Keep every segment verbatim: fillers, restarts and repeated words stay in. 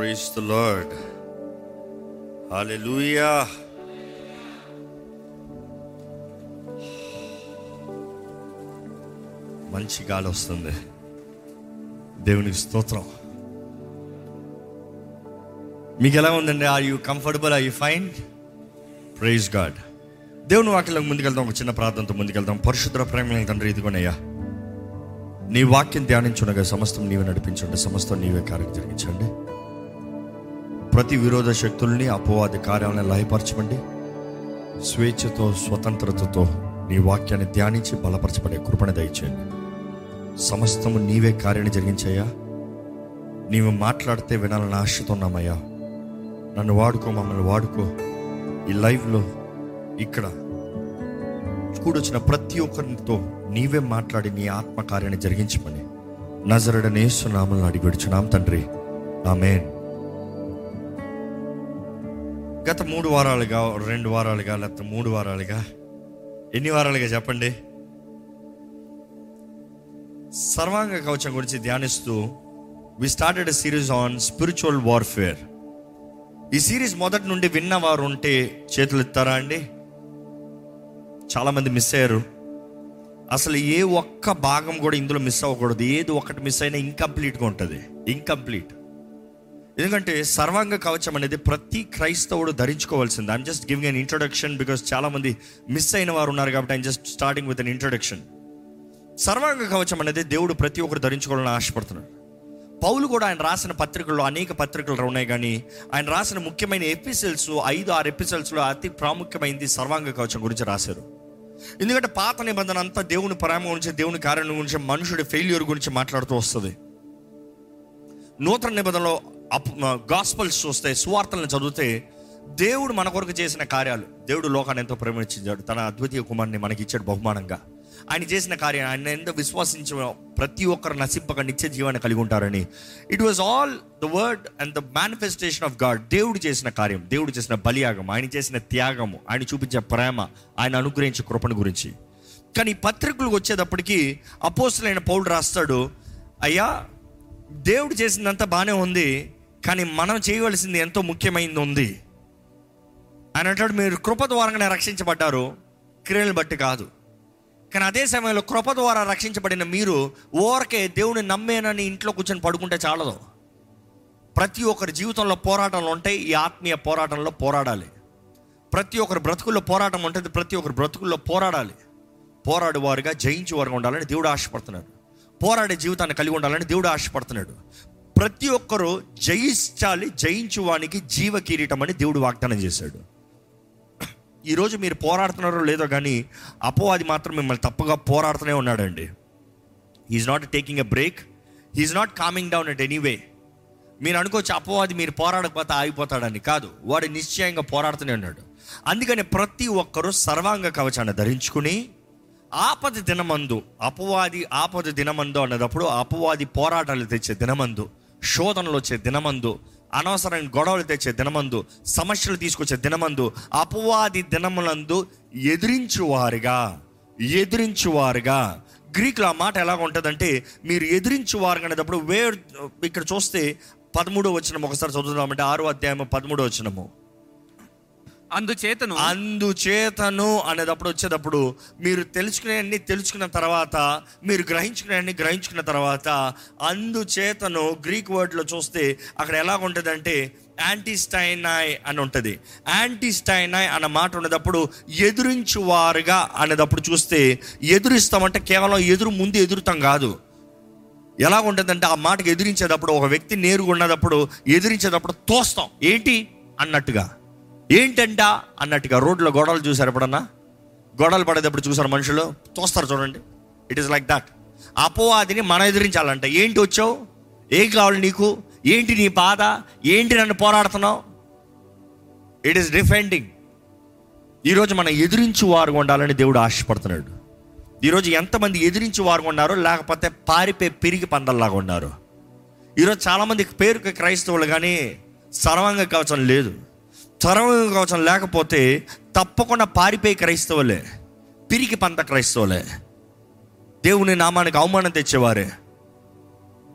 Praise the lord. హల్లెలూయా. మంచి గాలి వస్తుంది. దేవునికి స్తోత్రం. మీకు ఎలా ఉందండి? Are you comfortable? Are you fine? Praise God. దేవుని వాక్యంలోకి ముందుకెళ్తాం. ఒక చిన్న ప్రార్థనతో ముందుకెళ్తాం. పరిశుద్ధ ప్రేమ తండ్రి, ఇదిగోనయ్యా, నీ వాక్యం ధ్యానించుండగా సమస్తం నీవే నడిపించండి, సమస్తం నీవే కార్యం జరిగించండి. ప్రతి విరోధ శక్తుల్ని, అపవాది కార్యాలను లయపరచమండి. స్వేచ్ఛతో స్వతంత్రతతో నీ వాక్యాన్ని ధ్యానించి బలపరచబడే కృపణ దయచేయండి. సమస్తము నీవే కార్యాన్ని జరిగించయ్యా. నీవు మాట్లాడితే వినాలని ఆశతో ఉన్నామయ్యా. నన్ను వాడుకో, మమ్మల్ని వాడుకో. ఈ లైవ్లో ఇక్కడ కూడొచ్చిన ప్రతి ఒక్కరితో నీవే మాట్లాడి నీ ఆత్మకార్యాన్ని జరిగించమని నజరేయుడైన యేసు నామమున అడిగి వేడుచున్నాం తండ్రి, ఆమేన్. గత మూడు వారాలుగా రెండు వారాలుగా లేకపోతే మూడు వారాలుగా ఎన్ని వారాలుగా చెప్పండి, సర్వాంగ కవచం గురించి ధ్యానిస్తూ we started a series on spiritual warfare. ఈ సిరీస్ మొదటి నుండి విన్నవారు ఉంటే చేతులు ఎత్తారా అండి? చాలామంది మిస్ అయ్యారు. అసలు ఏ ఒక్క భాగం కూడా ఇందులో మిస్ అవ్వకూడదు. ఏది ఒక్కటి మిస్ అయినా ఇన్కంప్లీట్గా ఉంటుంది, ఇన్కంప్లీట్. ఎందుకంటే సర్వాంగ కవచం అనేది ప్రతి క్రైస్తవుడు ధరించుకోవాల్సింది. I'm just giving an introduction because చాలామంది మిస్ అయిన వారు ఉన్నారు కాబట్టి I'm just starting with an introduction. సర్వాంగ కవచం అనేది దేవుడు ప్రతి ఒక్కరు ధరించుకోవాలని ఆశపడుతున్నాడు. పౌలు కూడా ఆయన రాసిన పత్రికల్లో అనేక పత్రికలు ఉన్నాయి, కానీ ఆయన రాసిన ముఖ్యమైన ఎపిసోడ్స్ ఐదు ఆరు ఎపిసోడ్స్లో అతి ప్రాముఖ్యమైనది సర్వాంగ కవచం గురించి రాశారు. ఎందుకంటే పాత నిబంధన అంతా దేవుని ప్రేమ గురించి, దేవుని కార్యం గురించి, మనుషుడి ఫెయిల్యూర్ గురించి మాట్లాడుతూ వస్తుంది. నూతన నిబంధనలో గాస్పల్స్ వస్తాయి, సువార్తలను చదివితే దేవుడు మన కొరకు చేసిన కార్యాలు, దేవుడు లోకాన్ని ఎంతో ప్రేమించాడు, తన అద్వితీయ కుమారుని మనకి ఇచ్చాడు బహుమానంగా. ఆయన చేసిన కార్యం, ఆయన ఎంతో విశ్వాసించిన ప్రతి ఒక్కరు నశింపక నిత్య జీవాన్ని కలిగి ఉంటారని. It was all the word and the manifestation of God. దేవుడు చేసిన కార్యం, దేవుడు చేసిన బలియాగం, ఆయన చేసిన త్యాగము, ఆయన చూపించే ప్రేమ, ఆయన అనుగ్రహించే కృపను గురించి. కానీ పత్రికలకు వచ్చేటప్పటికి అపోస్తలుడైన పౌలు రాస్తాడు, అయ్యా దేవుడు చేసిందంతా బాగానే ఉంది, కానీ మనం చేయవలసింది ఎంతో ముఖ్యమైనది ఉంది. ఆయన అంటాడు, మీరు కృప ద్వారంగానే రక్షించబడ్డారు, క్రియలను బట్టి కాదు. కానీ అదే సమయంలో కృప ద్వారా రక్షించబడిన మీరు ఓరకే దేవుని నమ్మేనని ఇంట్లో కూర్చొని పడుకుంటే చాలదు. ప్రతి ఒక్కరి జీవితంలో పోరాటాలు ఉంటాయి. ఈ ఆత్మీయ పోరాటంలో పోరాడాలి. ప్రతి ఒక్కరి బ్రతుకుల్లో పోరాటం ఉంటుంది. ప్రతి ఒక్కరి బ్రతుకుల్లో పోరాడాలి. పోరాడేవారుగా, జయించేవారుగా ఉండాలని దేవుడు ఆశపడుతున్నాడు. పోరాడే జీవితాన్ని కలిగి ఉండాలని దేవుడు ఆశపడుతున్నాడు. ప్రతి ఒక్కరూ జయించాలి. జయించువానికి జీవ కిరీటం అని దేవుడు వాగ్దానం చేశాడు. ఈరోజు మీరు పోరాడుతున్నారో లేదో కానీ అపవాది మాత్రం మిమ్మల్ని తప్పుగా పోరాడుతూనే ఉన్నాడండి. He's not taking a break, he's not coming down at anyway. మీరు అనుకోవచ్చు అపవాది మీరు పోరాడకపోతే ఆగిపోతాడని. కాదు, వాడు నిశ్చయంగా పోరాడుతూనే ఉన్నాడు. అందుకని ప్రతి ఒక్కరూ సర్వాంగ కవచాన్ని ధరించుకుని ఆపద దినమందు, అపవాది ఆపద దినమందు అన్నప్పుడు అపవాది పోరాటాలు తెచ్చే దినమందు, శోధనలు వచ్చే దినమందు, అనవసరమైన గొడవలు తెచ్చే దినమందు, సమస్యలు తీసుకొచ్చే దినమందు, అపవాది దినములందు ఎదిరించువారుగా, ఎదిరించువారుగా గ్రీకులో ఆ మాట ఎలాగ ఉంటుందంటే, మీరు ఎదిరించువారుగా అనేటప్పుడు వేర్ ఇక్కడ చూస్తే పదమూడో వచనం ఒకసారి చదువుదామంటే, ఆరో అధ్యాయము పదమూడో వచనము, అందుచేతను అందుచేతను అనేటప్పుడు వచ్చేటప్పుడు మీరు తెలుసుకునేవన్నీ తెలుసుకున్న తర్వాత, మీరు గ్రహించుకునేవన్నీ గ్రహించుకున్న తర్వాత, అందుచేతను గ్రీక్ వర్డ్లో చూస్తే అక్కడ ఎలాగ ఉంటుంది అంటే యాంటీస్టైనాయ్ అని ఉంటుంది. యాంటీస్టైనాయ్ అన్న మాట ఉన్నప్పుడు ఎదురించువారుగా అనేటప్పుడు చూస్తే, ఎదురిస్తామంటే కేవలం ఎదురు ముందు ఎదురుతాం కాదు. ఎలాగ ఉంటుందంటే ఆ మాటకు ఎదిరించేటప్పుడు ఒక వ్యక్తి నేరుగా ఉన్నప్పుడు ఎదిరించేటప్పుడు తోస్తాం, ఏంటి అన్నట్టుగా, ఏంటంట అన్నట్టుగా. రోడ్లో గొడవలు చూసారు ఎప్పుడన్నా? గొడవలు పడేటప్పుడు చూసారు మనుషులు తోస్తారు చూడండి. It is like that. అపవాదిని మనం ఎదిరించాలంట. ఏంటి వచ్చావు, ఏం కావాలి నీకు, ఏంటి నీ బాధ, ఏంటి నన్ను పోరాడుతున్నావు. It is defending. ఈరోజు మనం ఎదిరించి వారు ఉండాలని దేవుడు ఆశపడుతున్నాడు. ఈరోజు ఎంతమంది ఎదిరించి వారు ఉన్నారు, లేకపోతే పారిపోయి పెరిగి పందల్లాగా ఉన్నారు? ఈరోజు చాలామంది పేరుకి క్రైస్తవులు కానీ సర్వాంగ కవచం లేదు. సర్వాంగ కవచం లేకపోతే తప్పకుండా పారిపోయి క్రైస్తవులే, పిరికి పంత క్రైస్తవులే, దేవుని నామానికి అవమానం తెచ్చేవారే,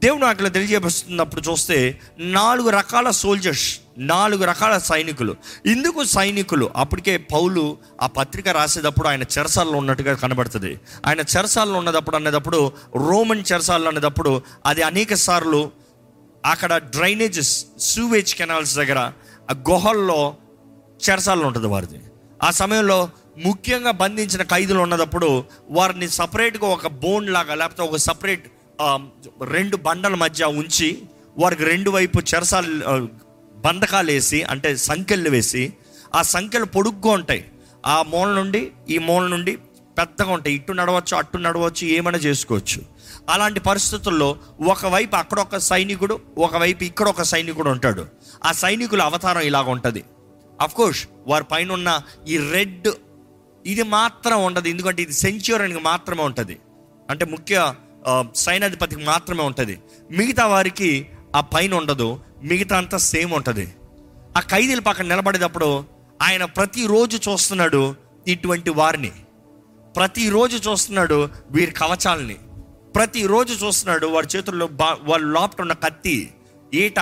దేవుడు అట్లా తెలియజేస్తున్నప్పుడు చూస్తే నాలుగు రకాల సోల్జర్స్, నాలుగు రకాల సైనికులు. ఇందుకు సైనికులు అప్పటికే పౌలు ఆ పత్రిక రాసేటప్పుడు ఆయన చెరసాలలో ఉన్నట్టుగా కనబడుతుంది. ఆయన చెరసాలలో ఉన్నప్పుడు అనేటప్పుడు రోమన్ చెరసాలలో అనేటప్పుడు అది అనేక సార్లు అక్కడ డ్రైనేజెస్ సూవేజ్ కెనాల్స్ దగ్గర ఆ గుహల్లో చెరసాలలో ఉంటుంది వారిది. ఆ సమయంలో ముఖ్యంగా బంధించిన ఖైదులు ఉన్నప్పుడు వారిని సపరేట్గా ఒక బోన్ లాగా లేకపోతే ఒక సపరేట్ రెండు బండల మధ్య ఉంచి వారికి రెండు వైపు చెరసాల బంధకాలు వేసి, అంటే సంఖ్యలు వేసి, ఆ సంఖ్యలు పొడుగ్గా ఉంటాయి. ఆ మూల నుండి ఈ మూల నుండి పెద్దగా ఉంటాయి. ఇటు నడవచ్చు, అటు నడవచ్చు, ఏమైనా చేసుకోవచ్చు. అలాంటి పరిస్థితుల్లో ఒకవైపు అక్కడొక సైనికుడు, ఒకవైపు ఇక్కడొక సైనికుడు ఉంటాడు. ఆ సైనికుల అవతారం ఇలాగ ఉంటుంది. అఫ్కోర్స్ వారి పైన ఉన్న ఈ రెడ్ ఇది మాత్రం ఉండదు, ఎందుకంటే ఇది సెంచురీకి మాత్రమే ఉంటుంది, అంటే ముఖ్య సైనాధిపతికి మాత్రమే ఉంటుంది. మిగతా వారికి ఆ పైన ఉండదు, మిగతా అంతా సేమ్ ఉంటుంది. ఆ ఖైదీల పక్కన నిలబడేటప్పుడు ఆయన ప్రతిరోజు చూస్తున్నాడు ఇటువంటి వారిని, ప్రతిరోజు చూస్తున్నాడు వీరి కవచాలని, ప్రతిరోజు చూస్తున్నాడు వారి చేతుల్లో బా వాళ్ళు లోపట ఉన్న కత్తి, ఈట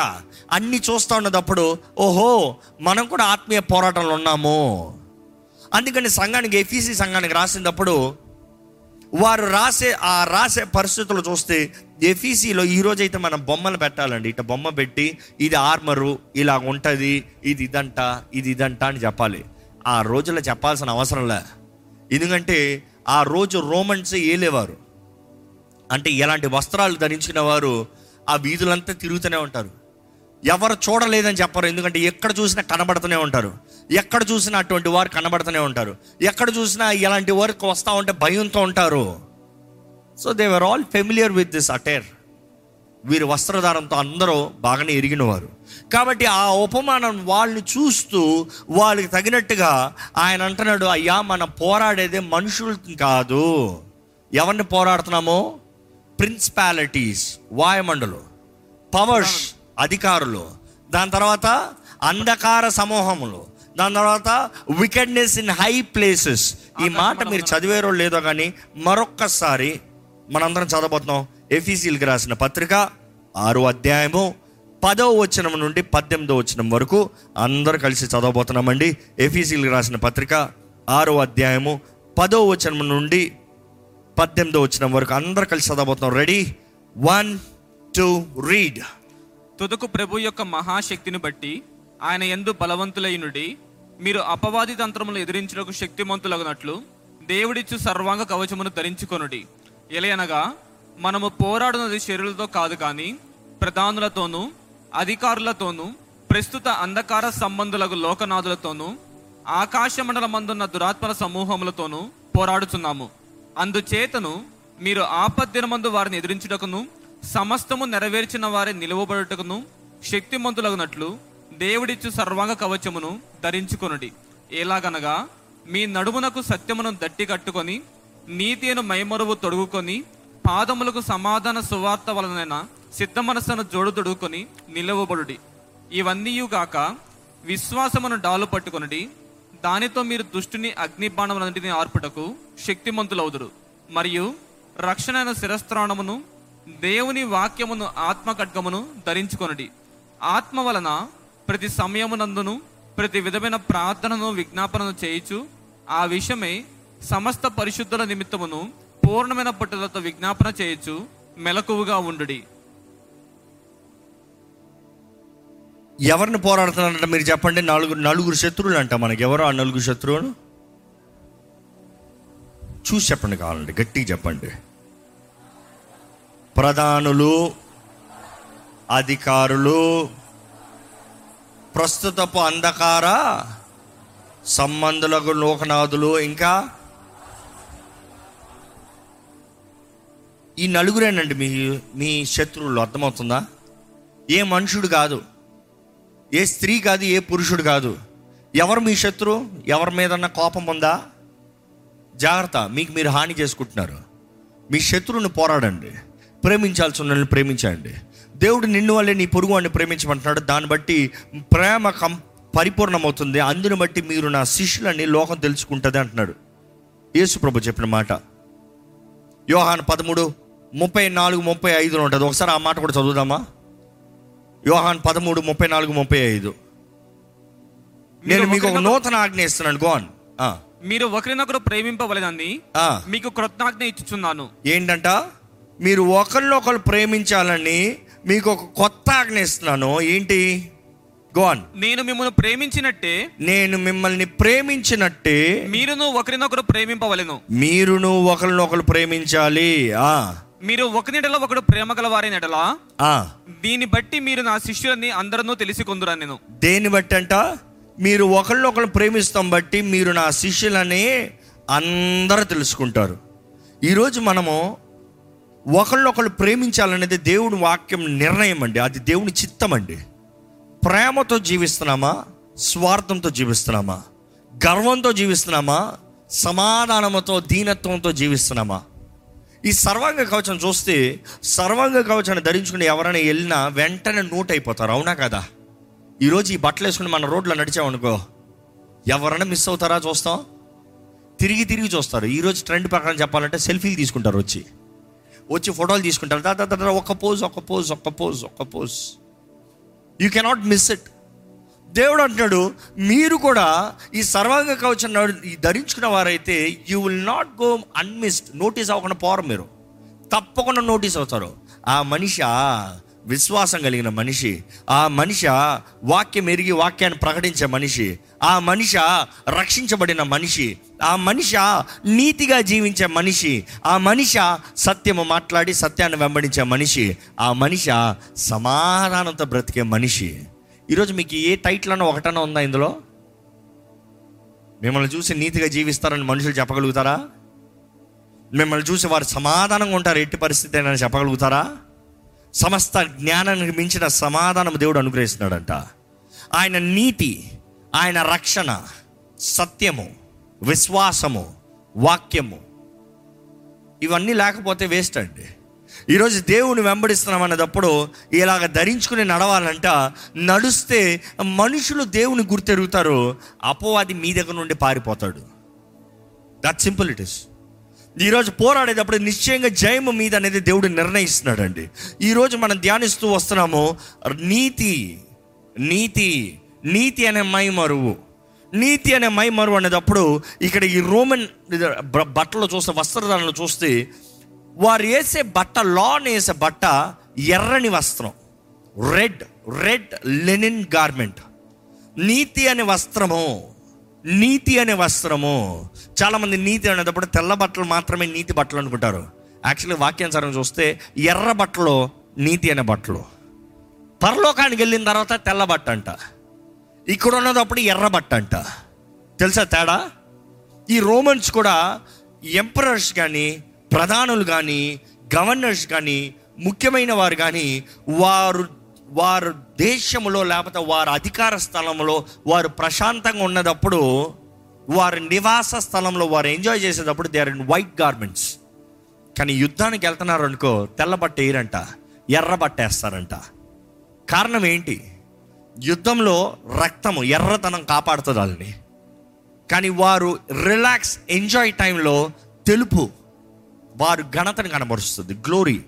అన్నీ చూస్తూ ఉన్నప్పుడు ఓహో మనం కూడా ఆత్మీయ పోరాటంలో ఉన్నాము. అందుకని సంఘానికి ఎఫీసీ సంఘానికి రాసినప్పుడు వారు రాసే ఆ రాసే పరిస్థితులు చూస్తే ఎఫీసీలో ఈరోజైతే మనం బొమ్మలు పెట్టాలండి. ఇట బొమ్మ పెట్టి ఇది ఆర్మరు ఇలా ఉంటుంది, ఇది ఇదంట, ఇది ఇదంట అని చెప్పాలి. ఆ రోజుల్లో చెప్పాల్సిన అవసరం లే, ఎందుకంటే ఆ రోజు రోమన్స్ ఏలేవారు, అంటే ఎలాంటి వస్త్రాలు ధరించిన వారు ఆ వీధులంతా తిరుగుతూనే ఉంటారు. ఎవరు చూడలేదని చెప్పరు, ఎందుకంటే ఎక్కడ చూసినా కనబడుతూనే ఉంటారు, ఎక్కడ చూసినా అటువంటి వారు కనబడుతూనే ఉంటారు, ఎక్కడ చూసినా ఇలాంటి వారికి వస్తూ ఉంటే భయంతో ఉంటారు. So they were all familiar with this attire. వీరి వస్త్రధారంతో అందరూ బాగానే ఎరిగినవారు. కాబట్టి ఆ ఉపమానం వాళ్ళని చూస్తూ వాళ్ళకి తగినట్టుగా ఆయన అంటున్నాడు, అయ్యా మనం పోరాడేదే మనుషులకి కాదు. ఎవరిని పోరాడుతున్నామో? ప్రిన్సిపాలిటీస్, వాయుమండలు, పవర్స్, అధికారులు, దాని తర్వాత అంధకార సమూహములు, దాని తర్వాత వికెడ్నెస్ ఇన్ హై ప్లేసెస్. ఈ మాట మీరు చదివేరో లేదో కానీ మరొక్కసారి మనందరం చదవబోతున్నాం. ఎఫీసీలకు రాసిన పత్రిక ఆరో అధ్యాయము పదో వచనం నుండి పద్దెనిమిదో వచనం వరకు అందరూ కలిసి చదవబోతున్నామండి. ఎఫీసీలకు రాసిన పత్రిక ఆరో అధ్యాయము పదో వచనం నుండి పద్దెనిమిదో వచనం వరకు అందరూ కలిసి చదవబోతున్నాం. రెడీ? One two read. తుదకు ప్రభు యొక్క మహాశక్తిని బట్టి ఆయన యందు బలవంతులైనుడి మీరు అపవాది తంత్రములను ఎదిరించుటకు శక్తిమంతులగునట్లు దేవుడిచ్చు సర్వాంగ కవచమును ధరించుకొనుడి. ఎలయనగా మనము పోరాడునది శరీరులతో కాదు కానీ ప్రధానులతోనూ అధికారులతోనూ ప్రస్తుత అంధకార సంబంధులకు లోకనాథులతోనూ ఆకాశ మండలమందున్న దురాత్మల సమూహములతోనూ పోరాడుచున్నాము. అందుచేతను మీరు ఆపద్దినమందు వారిని ఎదిరించుటకును సమస్తము నెరవేర్చిన వారి నిలువబడుటకును శక్తిమంతులగునట్లు దేవుడిచ్చు సర్వాంగ కవచమును ధరించుకొనుడి. ఎలాగనగా మీ నడుమునకు సత్యమును దట్టి కట్టుకొని నీతిను మైమరువు తొడుగుకొని పాదములకు సమాధాన సువార్త వలన సిద్ధ మనస్సును జోడు తొడుగుకొని నిలువబడుడి. ఇవన్నీయుగాక విశ్వాసమును డాలు పట్టుకొనుడి. దానితో మీరు దుష్టుని అగ్నిబాణములన్నిటిని ఆర్పుటకు శక్తిమంతులవుదురు. మరియు రక్షణైన శిరస్త్రాణమును దేవుని వాక్యమును ఆత్మ ఖడ్గమును ధరించుకొనుడి. ఆత్మ వలన ప్రతి సమయమునందును ప్రతి విధమైన ప్రార్థనను విజ్ఞాపనను చేయుచు ఆ విషయమై సమస్త పరిశుద్ధుల నిమిత్తమును పూర్ణమైన పట్టుదలతో విజ్ఞాపన చేయుచు మెలకువగా ఉండుడి. ఎవరిని పోరాడుతున్నారంట మీరు చెప్పండి? నలుగురు నలుగురు శత్రువులు అంట మనకి. ఎవరు ఆ నలుగురు శత్రువులు? చూసి చెప్పండి, కావాలండి గట్టిగా చెప్పండి. ప్రధానులు, అధికారులు, ప్రస్తుతపు అంధకార సంబంధులకు లోకనాథులు, ఇంకా ఈ నలుగురేనండి మీ మీ శత్రువులు. అర్థమవుతుందా? ఏ మనుషుడు కాదు, ఏ స్త్రీ కాదు, ఏ పురుషుడు కాదు. ఎవరు మీ శత్రువు? ఎవరి మీదన్నా కోపం ఉందా? జాగ్రత్త, మీకు మీరు హాని చేసుకుంటున్నారు. మీ శత్రువుని పోరాడండి. ప్రేమించాల్సిన వాళ్ళని ప్రేమించండి. దేవుడు నిన్ను వల్లే నీ పొరుగు వాడిని ప్రేమించమంటున్నాడు. దాన్ని బట్టి ప్రేమ కం పరిపూర్ణమవుతుంది. అందుని బట్టి మీరు నా శిష్యులని లోకం తెలుసుకుంటుంది అంటున్నాడు యేసు ప్రభు చెప్పిన మాట. యోహాను పదమూడు ముప్పై నాలుగు ముప్పై ఐదులో ఉంటుంది. ఒకసారి ఆ మాట కూడా చదువుదామా? యోహాన్ పదమూడు ముప్పై నాలుగు ముప్పై ఐదు నేను మీకు ఒక నూతన ఆజ్ఞ ఇస్తున్నాను, గోన్, మీరు ఒకరినొకరు ప్రేమింపవలెనని మీకు క్రొత్త ఆజ్ఞ ఇచ్చుచున్నాను. ఏంటంట? మీరు ఒకరినొకరు ప్రేమించాలని మీకు ఒక కొత్త ఆజ్ఞ ఇస్తున్నాను. ఏంటి? గోన్, నేను మిమ్మల్ని ప్రేమించినట్టే నేను మిమ్మల్ని ప్రేమించినట్టే మీరును ఒకరినొకరు ప్రేమింపవలెను. మీరును ఒకరినొకరు ప్రేమించాలి. ఆ మీరు ఒకరినెడల ఒకడు ప్రేమ గలవారైన ఎడల దీన్ని బట్టి మీరు నా శిష్యులని అందరూ తెలిసికొందురని. నేను దేన్ని బట్టి అంట? మీరు ఒకరినొకరు ప్రేమిస్తాం బట్టి మీరు నా శిష్యులని అందరూ తెలుసుకుంటారు. ఈరోజు మనము ఒకరినొకరు ప్రేమించాలనేది దేవుని వాక్యం నిర్ణయం అండి, అది దేవుని చిత్తం అండి. ప్రేమతో జీవిస్తున్నామా, స్వార్థంతో జీవిస్తున్నామా, గర్వంతో జీవిస్తున్నామా, సమాధానంతో దీనత్వంతో జీవిస్తున్నామా? ఈ సర్వాంగ కవచం చూస్తే సర్వాంగ కవచాన్ని ధరించుకుని ఎవరైనా వెళ్ళినా వెంటనే నూట అయిపోతారు, అవునా కదా? ఈరోజు ఈ బట్టలు వేసుకుని మన రోడ్లో నడిచామనుకో ఎవరైనా మిస్ అవుతారా చూస్తాం, తిరిగి తిరిగి చూస్తారు. ఈరోజు ట్రెండ్ ప్రకారం చెప్పాలంటే సెల్ఫీలు తీసుకుంటారు, వచ్చి వచ్చి ఫోటోలు తీసుకుంటారు. దా దా ఒక పోజ్ ఒక పోజ్ ఒక పోజ్ ఒక pose you cannot miss it. దేవుడు అంటున్నాడు మీరు కూడా ఈ సర్వాంగ కవచం ధరించుకున్న వారైతే you will not go unmissed. Notice అవ్వకుండా పోరు, మీరు తప్పకుండా నోటీస్ అవుతారు. ఆ మనిషి విశ్వాసం కలిగిన మనిషి, ఆ మనిషి వాక్యం ఎరిగి వాక్యాన్ని ప్రకటించే మనిషి, ఆ మనిషి రక్షించబడిన మనిషి, ఆ మనిషి నీతిగా జీవించే మనిషి, ఆ మనిషి సత్యము మాట్లాడి సత్యాన్ని వెంబడించే మనిషి, ఆ మనిషి సమాధానంతో బ్రతికే మనిషి. ఈరోజు మీకు ఏ టైటిల్ అన్న ఒకటన్నా ఉందా ఇందులో? మిమ్మల్ని చూసి నీతిగా జీవిస్తారని మనుషులు చెప్పగలుగుతారా? మిమ్మల్ని చూసి వారు సమాధానంగా ఉంటారు ఎట్టి పరిస్థితి అని చెప్పగలుగుతారా? సమస్త జ్ఞానానికి మించిన సమాధానం దేవుడు అనుగ్రహిస్తున్నాడంట. ఆయన నీతి, ఆయన రక్షణ, సత్యము, విశ్వాసము, వాక్యము, ఇవన్నీ లేకపోతే వేస్ట్ అండి. ఈరోజు దేవుని వెంబడిస్తున్నాం అనేటప్పుడు ఇలాగ ధరించుకుని నడవాలంట. నడుస్తే మనుషులు దేవుని గుర్తెరుగుతారు, అపవాది మీ దగ్గర నుండి పారిపోతాడు. That simple it is. ఈరోజు పోరాడేటప్పుడు నిశ్చయంగా జయము మీద అనేది దేవుడు నిర్ణయిస్తున్నాడు అండి. ఈరోజు మనం ధ్యానిస్తూ వస్తున్నాము నీతి నీతి నీతి అనే మై మరువు నీతి అనే మై మరువు అనేటప్పుడు ఇక్కడ ఈ రోమన్ బట్టలు చూస్తే, వస్త్రధారణలు చూస్తే వారు వేసే బట్ట, లాన్ వేసే బట్ట ఎర్రని వస్త్రం, రెడ్ రెడ్ లెనిన్ గార్మెంట్. నీతి అనే వస్త్రము నీతి అనే వస్త్రము చాలామంది నీతి అనేటప్పుడు తెల్ల బట్టలు మాత్రమే నీతి బట్టలు అనుకుంటారు. యాక్చువల్లీ వాక్యానుసారం చూస్తే ఎర్ర బట్టలు నీతి అనే బట్టలు, పరలోకానికి వెళ్ళిన తర్వాత తెల్ల బట్ట అంట, ఇక్కడ ఉన్నదప్పుడు ఎర్ర బట్ట అంట. తెలుసా తేడా? ఈ రోమన్స్ కూడా ఎంపరర్స్ కానీ, ప్రధానులు కానీ, గవర్నర్స్ కానీ, ముఖ్యమైన వారు కానీ, వారు వారు దేశంలో లేకపోతే వారి అధికార స్థలంలో వారు ప్రశాంతంగా ఉన్నప్పుడు, వారి నివాస స్థలంలో వారు ఎంజాయ్ చేసేటప్పుడు they are in white garments. కానీ యుద్ధానికి వెళ్తున్నారు అనుకో తెల్ల బట్ట వేయరంట, ఎర్ర బట్ట వేస్తారంట. కారణం ఏంటి? యుద్ధంలో రక్తము ఎర్రతనం కాపాడుతుంది వాళ్ళని. కానీ వారు రిలాక్స్ ఎంజాయ్ టైంలో తెలుపు వారు ఘనతను కనబరుస్తుంది, గ్లోరీ.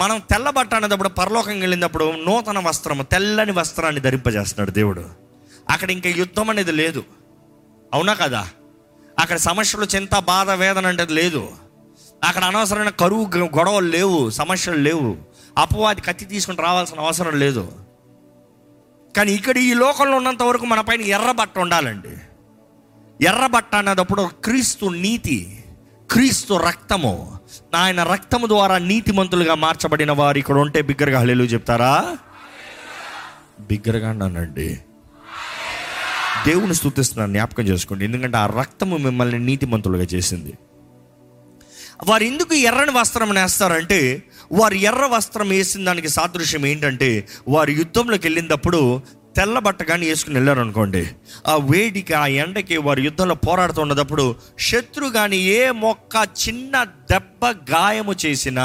మనం తెల్ల బట్ట అనేటప్పుడు పరలోకం వెళ్ళినప్పుడు నూతన వస్త్రము, తెల్లని వస్త్రాన్ని ధరింపజేస్తున్నాడు దేవుడు. అక్కడ ఇంకా యుద్ధం అనేది లేదు, అవునా కదా? అక్కడ సమస్యలు, చింత, బాధ, వేదన అంటే లేదు. అక్కడ అనవసరమైన కరువు, గొడవలు లేవు, సమస్యలు లేవు, అపవాది కత్తి తీసుకుని రావాల్సిన అవసరం లేదు. కానీ ఇక్కడ ఈ లోకంలో ఉన్నంత వరకు మన పైన ఎర్ర బట్ట ఉండాలండి. ఎర్ర బట్ట అనేటప్పుడు క్రీస్తు నీతి, క్రీస్తు రక్తము, ఆయన రక్తము ద్వారా నీతిమంతులుగా మార్చబడిన వారు ఇక్కడ ఉంటే బిగ్గరగా హల్లెలూయా చెప్తారా? బిగ్గరగా అన్నానండి. దేవుని స్తుతిస్తున్నాను, జ్ఞాపకం చేసుకోండి. ఎందుకంటే ఆ రక్తము మిమ్మల్ని నీతిమంతులుగా చేసింది. వారు ఎందుకు ఎర్రని వస్త్రం వేస్తారంటే, వారు ఎర్ర వస్త్రం వేసిన దానికి సాదృశ్యం ఏంటంటే వారు యుద్ధంలోకి వెళ్ళినప్పుడు తెల్ల బట్ట కానీ వేసుకుని వెళ్ళారు అనుకోండి, ఆ వేడికి, ఆ ఎండకి వారు యుద్ధంలో పోరాడుతున్నప్పుడు శత్రు కానీ ఏ మొక్క చిన్న దెబ్బ గాయము చేసినా,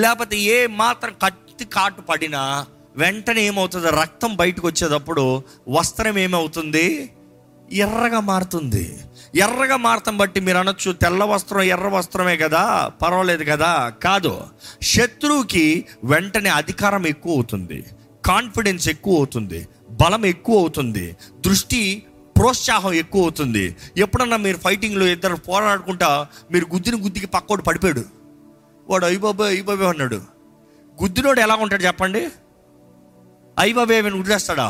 లేకపోతే ఏ మాత్రం కత్తి కాటు పడినా వెంటనే ఏమవుతుంది? రక్తం బయటకు వచ్చేటప్పుడు వస్త్రం ఏమవుతుంది? ఎర్రగా మారుతుంది. ఎర్రగా మారతం బట్టి మీరు అనొచ్చు తెల్ల వస్త్రం ఎర్ర వస్త్రమే కదా పర్వాలేదు కదా. కాదు, శత్రువుకి వెంటనే అధికారం ఎక్కువ అవుతుంది, కాన్ఫిడెన్స్ ఎక్కువ అవుతుంది, బలం ఎక్కువ అవుతుంది, దృష్టి ప్రోత్సాహం ఎక్కువ అవుతుంది. ఎప్పుడన్నా మీరు ఫైటింగ్లో ఇద్దరు పోరాడుకుంటా మీరు గుద్దిని గుద్దికి పక్కోడు పడిపోయాడు, వాడు అయ్యబాబే అయ్యబాబే అన్నాడు. గుద్దినోడు ఎలా ఉంటాడు చెప్పండి? అయ్యబాబే ఏమైనా గుద్దేస్తాడా?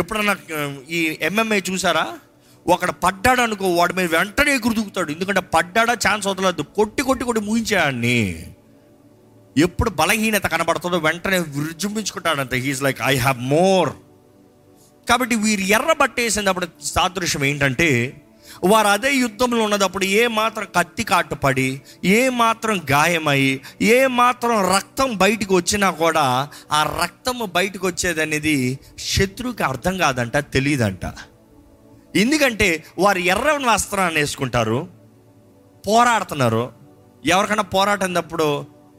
ఎప్పుడన్నా ఈ ఎంఎంఏ చూసారా? ఒకడు పడ్డాడు అనుకో, వాడి మీద వెంటనే గుర్తుకుతాడు, ఎందుకంటే పడ్డాడా ఛాన్స్ వదలదు, కొట్టి కొట్టి కొట్టి ముగించాడని. ఎప్పుడు బలహీనత కనబడుతుందో వెంటనే విజృంభించుకుంటాడంత. He's like I have more. కాబట్టి వీరు ఎర్ర బట్టేసినప్పుడు సాదృశ్యం ఏంటంటే, వారు అదే యుద్ధంలో ఉన్నదప్పుడు ఏ మాత్రం కత్తి కాటుపడి, ఏ మాత్రం గాయమై, ఏ మాత్రం రక్తం బయటకు వచ్చినా కూడా ఆ రక్తం బయటకు వచ్చేది అనేది శత్రువుకి అర్థం కాదంట, తెలియదంట. ఎందుకంటే వారు ఎర్ర వస్త్రాన్ని వేసుకుంటారు, పోరాడుతున్నారు. ఎవరికైనా పోరాటప్పుడు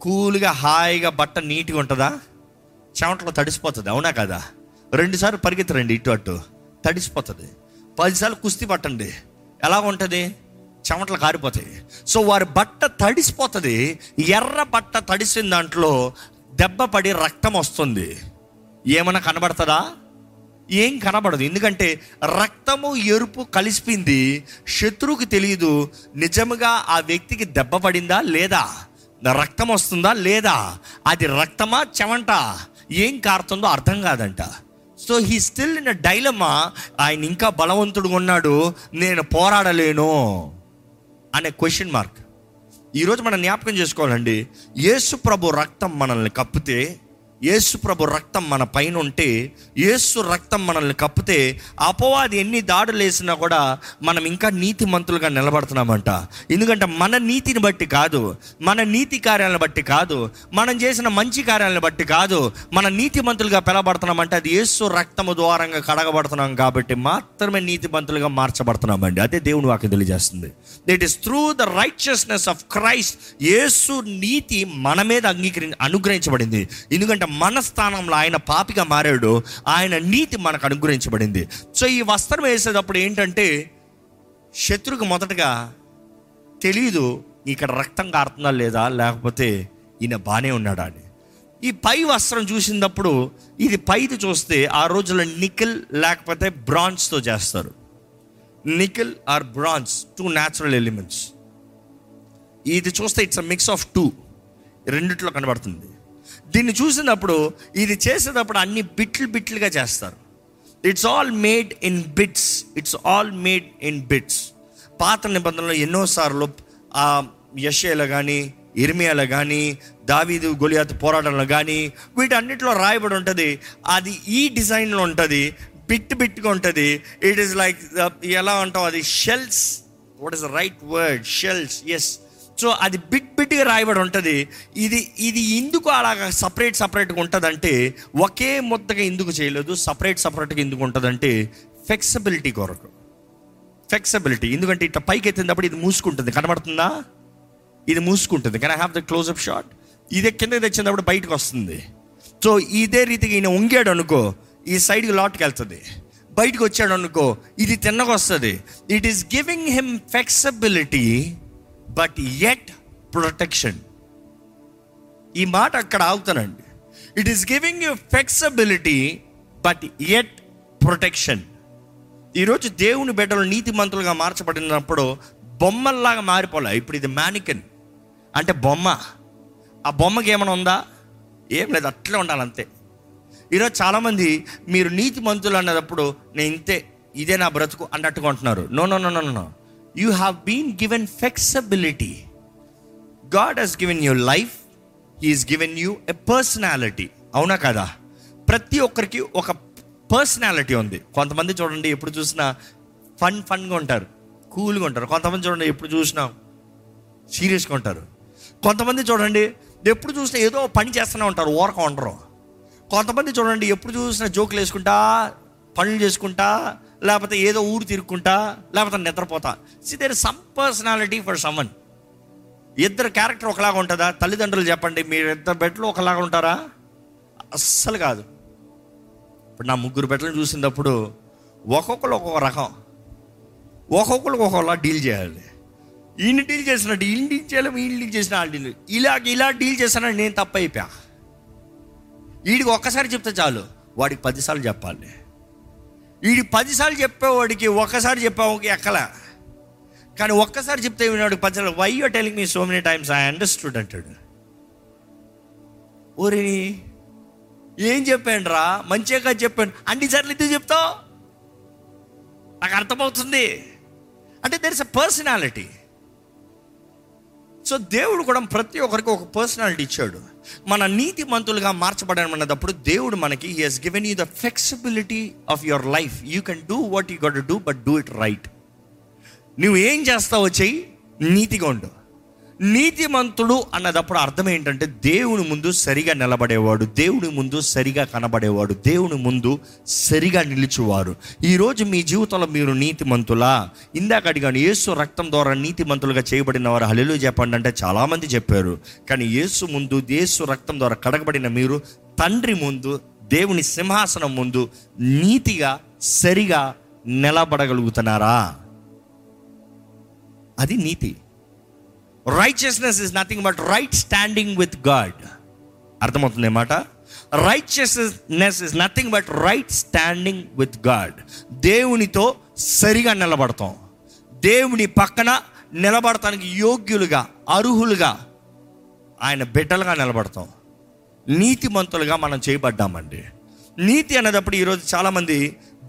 కూల్గా హాయిగా బట్ట నీట్గా ఉంటుందా? చెమటలో తడిసిపోతుంది, అవునా కదా? రెండుసార్లు పరిగెత్తరండి ఇటు అటు, తడిసిపోతుంది. పదిసార్లు కుస్తీ పట్టండి, ఎలా ఉంటుంది? చెమటలు కారిపోతాయి. సో వారి బట్ట తడిసిపోతుంది. ఎర్ర బట్ట తడిసిన దాంట్లో దెబ్బ పడి రక్తం వస్తుంది. ఏమైనా కనబడుతుందా? ఏం కనబడదు. ఎందుకంటే రక్తము ఎరుపు కలిసిపోయింది. శత్రువుకి తెలియదు నిజంగా ఆ వ్యక్తికి దెబ్బ పడిందా లేదా, రక్తం వస్తుందా లేదా, అది రక్తమా చెమంట, ఏం కారుతుందో అర్థం కాదంట. So he still in a dilemma. ఆయన ఇంకా బలవంతుడుగా ఉన్నాడు, నేను పోరాడలేను అనే క్వశ్చన్ మార్క్. ఈరోజు మనం జ్ఞాపకం చేసుకోవాలండి, యేసు ప్రభు రక్తం మనల్ని కప్పితే, యేసు ప్రభు రక్తం మన పైన ఉంటే, యేసు రక్తం మనల్ని కప్పితే అపవాది ఎన్ని దాడులు వేసినా కూడా మనం ఇంకా నీతి మంతులుగా నిలబడుతున్నామంట. ఎందుకంటే మన నీతిని బట్టి కాదు, మన నీతి కార్యాలను బట్టి కాదు, మనం చేసిన మంచి కార్యాలను బట్టి కాదు, మన నీతి మంతులుగా పిలబడుతున్నామంటే అది యేసు రక్తము ద్వారంగా కడగబడుతున్నాం కాబట్టి మాత్రమే నీతి మంతులుగా మార్చబడుతున్నామండి. అదే దేవుని వాక్యం తెలియజేస్తుంది. It is through the righteousness of Christ. యేసు నీతి మన మీద అంగీకరి అనుగ్రహించబడింది. ఎందుకంటే మన స్థానంలో ఆయన పాపిగా మారాడు, ఆయన నీతి మనకు అనుగ్రహించబడింది. సో ఈ వస్త్రం వేసేటప్పుడు ఏంటంటే, శత్రువుకి మొదటగా తెలియదు ఇక్కడ రక్తం కారుతుందా లేదా, లేకపోతే ఈయన బాగానే ఉన్నాడా అని. ఈ పై వస్త్రం చూసినప్పుడు, ఇది పైది చూస్తే ఆ రోజుల్లో నికెల్ లేకపోతే బ్రాంజ్తో చేస్తారు. Nickel or bronze, two natural elements. ఇది చూస్తే it's a mix of two, రెండిట్లో కనబడుతుంది. దీన్ని చూసినప్పుడు ఇది చేసేటప్పుడు అన్ని బిట్లు బిట్లుగా చేస్తారు. It's all made in bits, it's all made in bits. పాత నిబంధనలో ఎన్నోసార్లు ఆ యెషయాలో కానీ, ఇర్మియాలో కానీ, దావీదు గొలియాతు పోరాటంలో కానీ వీటన్నిటిలో రాయబడి ఉంటుంది. అది ఈ డిజైన్లో ఉంటుంది, బిట్ బిట్గా ఉంటుంది. ఇట్ ఈస్ లైక్ ఎలా అంటాం, అది shells. What is the right word? Shells, yes. So అది బిట్ బిట్గా రాయబడి ఉంటుంది. ఇది ఇది ఎందుకు అలాగ సపరేట్ సపరేట్గా ఉంటుందంటే, ఒకే ముద్దగా ఎందుకు చేయలేదు, సపరేట్ సపరేట్గా ఎందుకు ఉంటుందంటే ఫ్లెక్సిబిలిటీ కొరకు. ఫ్లెక్సిబిలిటీ, ఎందుకంటే ఇట్లా పైకి ఎత్తినప్పుడు ఇది మూసుకుంటుంది, కనబడుతుందా? ఇది మూసుకుంటుంది. Can I have the close up shot? ఇదే కింద తెచ్చినప్పుడు బయటకు వస్తుంది. సో ఇదే రీతికి ఈయన ఉంగాడు అనుకో, ఈ సైడ్కి లాట్కి వెళ్తుంది. బయటకు వచ్చాడు అనుకో, ఇది తిన్నగా వస్తుంది. It is giving him flexibility but yet protection. ఈ మాట అక్కడ ఆగుతానండి. It is giving you flexibility but yet protection. ఈరోజు దేవుని బిడ్డలు నీతి మంతులుగా మార్చబడినప్పుడు బొమ్మల్లాగా మారిపోలే. ఇప్పుడు ఇది మ్యానికన్ అంటే బొమ్మ. ఆ బొమ్మకి ఏమైనా ఉందా? ఏం లేదు, అట్లే ఉండాలి అంతే. ఈరోజు చాలామంది మీరు నీతి మంతులు అన్నప్పుడు నేను ఇంతే, ఇదే నా బ్రతుకు అన్నట్టుగా ఉంటున్నారు. No no no no no You have been given flexibility. God has given you life. He has given you a personality. అవునా కదా? ప్రతి ఒక్కరికి ఒక పర్సనాలిటీ ఉంది. కొంతమంది చూడండి ఎప్పుడు చూసినా ఫన్ ఫన్గా ఉంటారు, కూల్గా ఉంటారు. కొంతమంది చూడండి ఎప్పుడు చూసినా సీరియస్గా ఉంటారు. కొంతమంది చూడండి ఎప్పుడు చూసినా ఏదో పని చేస్తూనే ఉంటారు, ఓరక ఉండరు. కొంతమంది చూడండి ఎప్పుడు చూసినా జోకులు వేసుకుంటా, పనులు చేసుకుంటా, లేకపోతే ఏదో ఊరు తిరుక్కుంటా, లేకపోతే నిద్రపోతా. See there is some personality for someone. ఇద్దరు క్యారెక్టర్ ఒకలాగా ఉంటుందా? తల్లిదండ్రులు చెప్పండి, మీరు ఇద్దరు బిడ్డలు ఒకలాగా ఉంటారా? అస్సలు కాదు. ఇప్పుడు నా ముగ్గురు బిడ్డలను చూసినప్పుడు ఒక్కొక్కరు ఒక్కొక్క రకం. ఒక్కొక్కరికి ఒక్కొక్కలా డీల్ చేయాలి. ఈయన డీల్ చేసినట్టు ఈయన డీల్ చేయలేము, ఈయన డీల్ చేసిన వాళ్ళు డీల్ ఇలాగ ఇలా డీల్ చేస్తానని నేను తప్పు అయిపోయా. వీడికి ఒక్కసారి చెప్తే చాలు, వాడికి పదిసార్లు చెప్పాలి. వీడికి పదిసార్లు చెప్పేవాడికి ఒక్కసారి చెప్పేవాడికి ఎక్కలా, కానీ ఒక్కసారి చెప్తే వాడికి పదిసార్లు why you telling me so many times I understood అంటాడు. ఓరి ఏం చెప్పాను రా, మంచిగా చెప్పాను, అన్ని సార్లు ఇది చెప్తావు నాకు అర్థమవుతుంది అంటే there is a personality. So దేవుడు కూడా ప్రతి ఒక్కరికి ఒక పర్సనాలిటీ ఇచ్చాడు. మన నీతి మంతులుగా మార్చబడమన్నప్పుడు దేవుడు మనకి he Hess given you the flexibility of your life. You can do what you got to do but do it right. నువ్వు ఏం చేస్తావో చెయ్యి, నీతిగా ఉండు. నీతి మంతుడు అన్నదప్పుడు అర్థం ఏంటంటే దేవుని ముందు సరిగా నిలబడేవాడు, దేవుని ముందు సరిగా కనబడేవాడు, దేవుని ముందు సరిగా నిలిచేవారు. ఈరోజు మీ జీవితంలో మీరు నీతి మంతులా? ఇందాక అడిగాను యేసు రక్తం ద్వారా నీతి మంతులుగా చేయబడిన వారు హల్లెలూయా చెప్పండి అంటే చాలామంది చెప్పారు, కానీ యేసు ముందు యేసు రక్తం ద్వారా కడగబడిన మీరు తండ్రి ముందు దేవుని సింహాసనం ముందు నీతిగా సరిగా నిలబడగలుగుతున్నారా? అది నీతి. Righteousness is nothing but right standing with God. అర్థమవుతుంది మాట. Righteousness is nothing but right standing with God. దేవునితో సరిగా నిలబడతాం, దేవుని పక్కన నిలబడటానికి యోగ్యులుగా అర్హులుగా ఆయన బిడ్డలుగా నిలబడతాం. నీతిమంతులుగా మనం చేయబడ్డామండి. నీతి అనేటప్పుడు ఈరోజు చాలామంది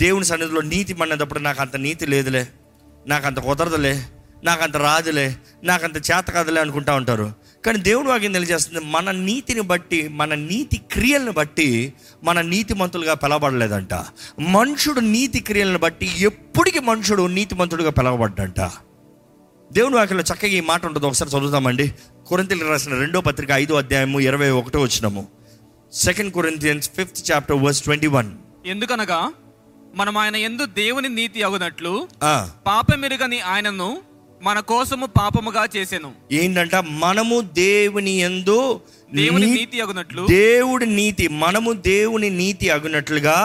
దేవుని సన్నిధిలో నీతి అనేటప్పుడు నాకు అంత నీతి లేదులే, నాకు అంత కుదరదులే, నాకంత రాదులే, నాకంత చేత కాదులే అనుకుంటా ఉంటారు. కానీ దేవుడు వాక్యం తెలియజేస్తుంది మన నీతిని బట్టి మన నీతి క్రియలను బట్టి మన నీతిమంతులుగా పిలవబడలేదంట. మనుషుడు నీతి క్రియలను బట్టి ఎప్పటికీ మనుషుడు నీతిమంతుడుగా పిలవబడ్డంట. దేవుని వాక్యంలో చక్కగా ఈ మాట ఉంటుంది, ఒకసారి చదువుతామండి. కొరింథీయులకు రాసిన రెండో పత్రిక ఐదో అధ్యాయము ఇరవై ఒకటో వచనము, second Corinthians fifth chapter verse twenty one. ఎందుకనగా మనం ఆయన యందు దేవుని నీతి అగునట్లు పాపమెరుగని ఆయనను మన కోసము పాపముగా చేసెను. ఏంటంట? మనము దేవుని యందు దేవుని నీతి అగునట్లు, దేవుడి నీతి, మనము దేవుని నీతి అగునట్లుగా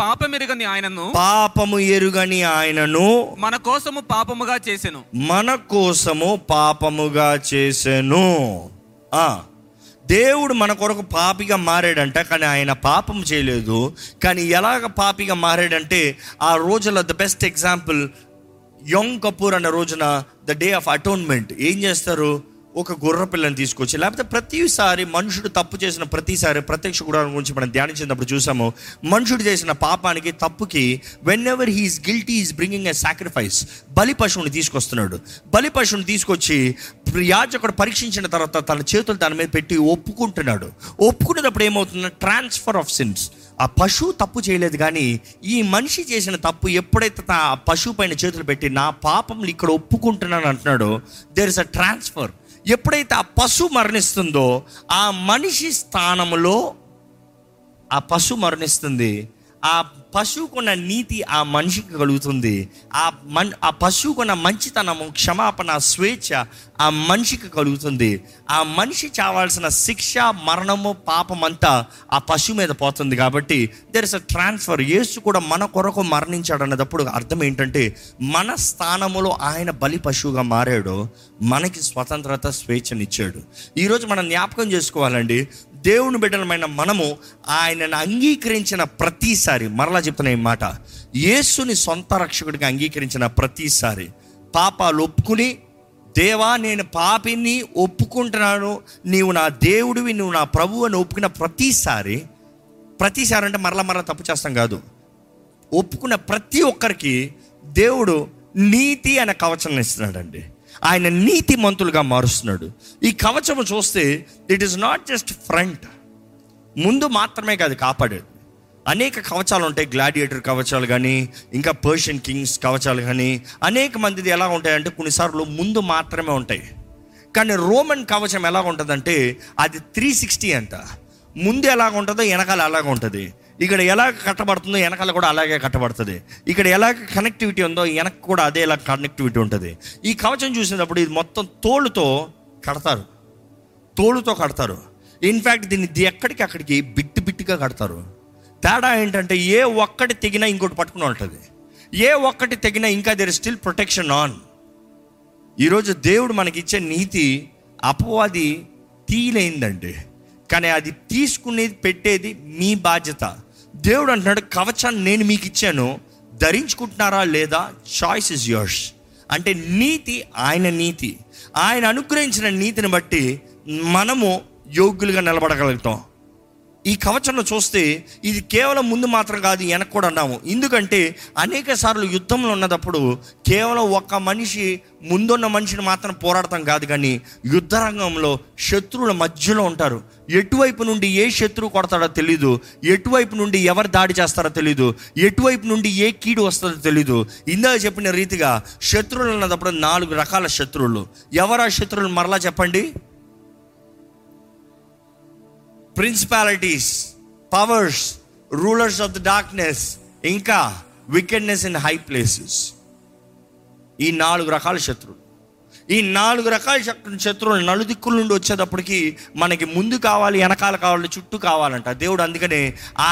పాపమెరుగని ఆయనను, పాపము ఎరుగని ఆయనను మన కోసము పాపముగా చేసెను. మన కోసము పాపముగా చేసెను. ఆ దేవుడు మన కొరకు పాపిగా మారాడంట, కానీ ఆయన పాపం చేయలేదు. కానీ ఎలాగ పాపిగా మారాడంటే ఆ రోజుల్లో the best example Yom Kippur అన్న రోజున ద డే ఆఫ్ అటోన్మెంట్ ఏం చేస్తారు, ఒక గొర్రె పిల్లని తీసుకొచ్చి, లేకపోతే ప్రతిసారి మనుషుడు తప్పు చేసిన ప్రతిసారి ప్రత్యక్ష గుడారం గురించి మనం ధ్యానించినప్పుడు చూసాము, మనుషుడు చేసిన పాపానికి తప్పుకి whenever he's guilty is bringing a sacrifice, బలి పశువుని తీసుకొస్తున్నాడు. బలి పశువుని తీసుకొచ్చి యాజకుడు పరీక్షించిన తర్వాత తన చేతులు తన మీద పెట్టి ఒప్పుకుంటున్నాడు. ఒప్పుకునేటప్పుడు ఏమవుతుందంటే ట్రాన్స్ఫర్ ఆఫ్ సిన్స్. ఆ పశువు తప్పు చేయలేదు, కానీ ఈ మనిషి చేసిన తప్పు ఎప్పుడైతే ఆ పశువు పైన చేతులు పెట్టి నా పాపంలు ఇక్కడ ఒప్పుకుంటున్నాను అంటున్నాడో దేర్ ఇస్ అ ట్రాన్స్ఫర్. ఎప్పుడైతే ఆ పశువు మరణిస్తుందో ఆ మనిషి స్థానంలో ఆ పశువు మరణిస్తుంది. ఆ పశువుకున్న నీతి ఆ మనిషికి కలుగుతుంది. ఆ మన్ ఆ పశువుకున్న మంచితనము, క్షమాపణ, స్వేచ్ఛ ఆ మనిషికి కలుగుతుంది. ఆ మనిషి చావాల్సిన శిక్ష, మరణము, పాపమంతా ఆ పశువు మీద పోతుంది. కాబట్టి దేర్ ఇస్ అ ట్రాన్స్ఫర్. యేసు కూడా మన కొరకు మరణించాడు అన్నప్పుడు అర్థం ఏంటంటే మన స్థానములో ఆయన బలి పశువుగా మారాడు, మనకి స్వతంత్రత స్వేచ్ఛనిచ్చాడు. ఈరోజు మనం జ్ఞాపకం చేసుకోవాలండి, దేవుని బిడ్డలమైన మనము ఆయనను అంగీకరించిన ప్రతిసారి, మరలా చెప్తున్న ఈ మాట, యేసుని సొంత రక్షకుడిగా అంగీకరించిన ప్రతిసారి పాపాలు ఒప్పుకుని దేవా నేను పాపిని ఒప్పుకుంటున్నాను, నీవు నా దేవుడివి, నువ్వు నా ప్రభువు అని ఒప్పుకున్న ప్రతిసారి, ప్రతిసారి అంటే మరలా మరలా తప్పు చేస్తాం కాదు, ఒప్పుకున్న ప్రతి ఒక్కరికి దేవుడు నీతి అనే కవచం ఇస్తున్నాడండి. ఆయన నీతి మంతులుగా మారుస్తున్నాడు. ఈ కవచము చూస్తే it is not just front, ముందు మాత్రమే కాదు కాపాడేది. అనేక కవచాలు ఉంటాయి, గ్లాడియేటర్ కవచాలు కానీ ఇంకా పర్షియన్ కింగ్స్ కవచాలు కానీ అనేక మందిది ఎలా ఉంటాయంటే కొన్నిసార్లు ముందు మాత్రమే ఉంటాయి. కానీ రోమన్ కవచం ఎలా ఉంటుందంటే అది త్రీ సిక్స్టీ అంట, ముందు ఎలాగ ఉంటుందో వెనకాల అలాగ ఉంటుంది, ఇక్కడ ఎలా కట్టబడుతుందో వెనకాల కూడా అలాగే కట్టబడుతుంది, ఇక్కడ ఎలా కనెక్టివిటీ ఉందో వెనక కూడా అదే ఇలా కనెక్టివిటీ ఉంటుంది. ఈ కవచం చూసినప్పుడు ఇది మొత్తం తోలుతో కడతారు, తోలుతో కడతారు. ఇన్ఫ్యాక్ట్ దీన్ని ఎక్కడికి అక్కడికి బిట్టు బిట్టుగా కడతారు. తేడా ఏంటంటే ఏ ఒక్కటి తెగినా ఇంకోటి పట్టుకుని ఉంటుంది, ఏ ఒక్కటి తగినా ఇంకా there is still protection on. ఈరోజు దేవుడు మనకిచ్చే నీతి అపవాది తీయలేదండి, కానీ అది తీసుకునేది పెట్టేది మీ బాధ్యత. దేవుడు అంటున్నాడు కవచాన్ని నేను మీకు ఇచ్చాను, ధరించుకుంటున్నారా లేదా చాయిస్ ఇస్ యువర్స్. అంటే నీతి ఆయన నీతి, ఆయన అనుగ్రహించిన నీతిని బట్టి మనము యోగ్యులుగా నిలబడగలుగుతాం. ఈ కవచంలో చూస్తే ఇది కేవలం ముందు మాత్రం కాదు, వెనక్కి కూడా అన్నాము. ఎందుకంటే అనేక సార్లు యుద్ధంలో ఉన్నప్పుడు కేవలం ఒక్క మనిషి ముందున్న మనిషిని మాత్రం పోరాడతాం కాదు, కానీ యుద్ధ రంగంలో శత్రువుల మధ్యలో ఉంటారు. ఎటువైపు నుండి ఏ శత్రువు కొడతాడో తెలీదు, ఎటువైపు నుండి ఎవరు దాడి చేస్తారో తెలీదు, ఎటువైపు నుండి ఏ కీడు వస్తుందో తెలీదు. ఇందాక చెప్పిన రీతిగా శత్రువులు అన్నప్పుడు నాలుగు రకాల శత్రువులు. ఎవరు ఆ శత్రువులు మరలా చెప్పండి? Principalities, powers, rulers of the darkness, ఇంకా వికెడ్నెస్ ఇన్ హై ప్లేసెస్. ఈ నాలుగు రకాల శత్రువులు. ఈ నాలుగు రకాల శత్రువులు నలుదిక్కుల నుండి వచ్చేటప్పటికి మనకి ముందు కావాలి, వెనకాల కావాలి, చుట్టూ కావాలంట దేవుడు. అందుకనే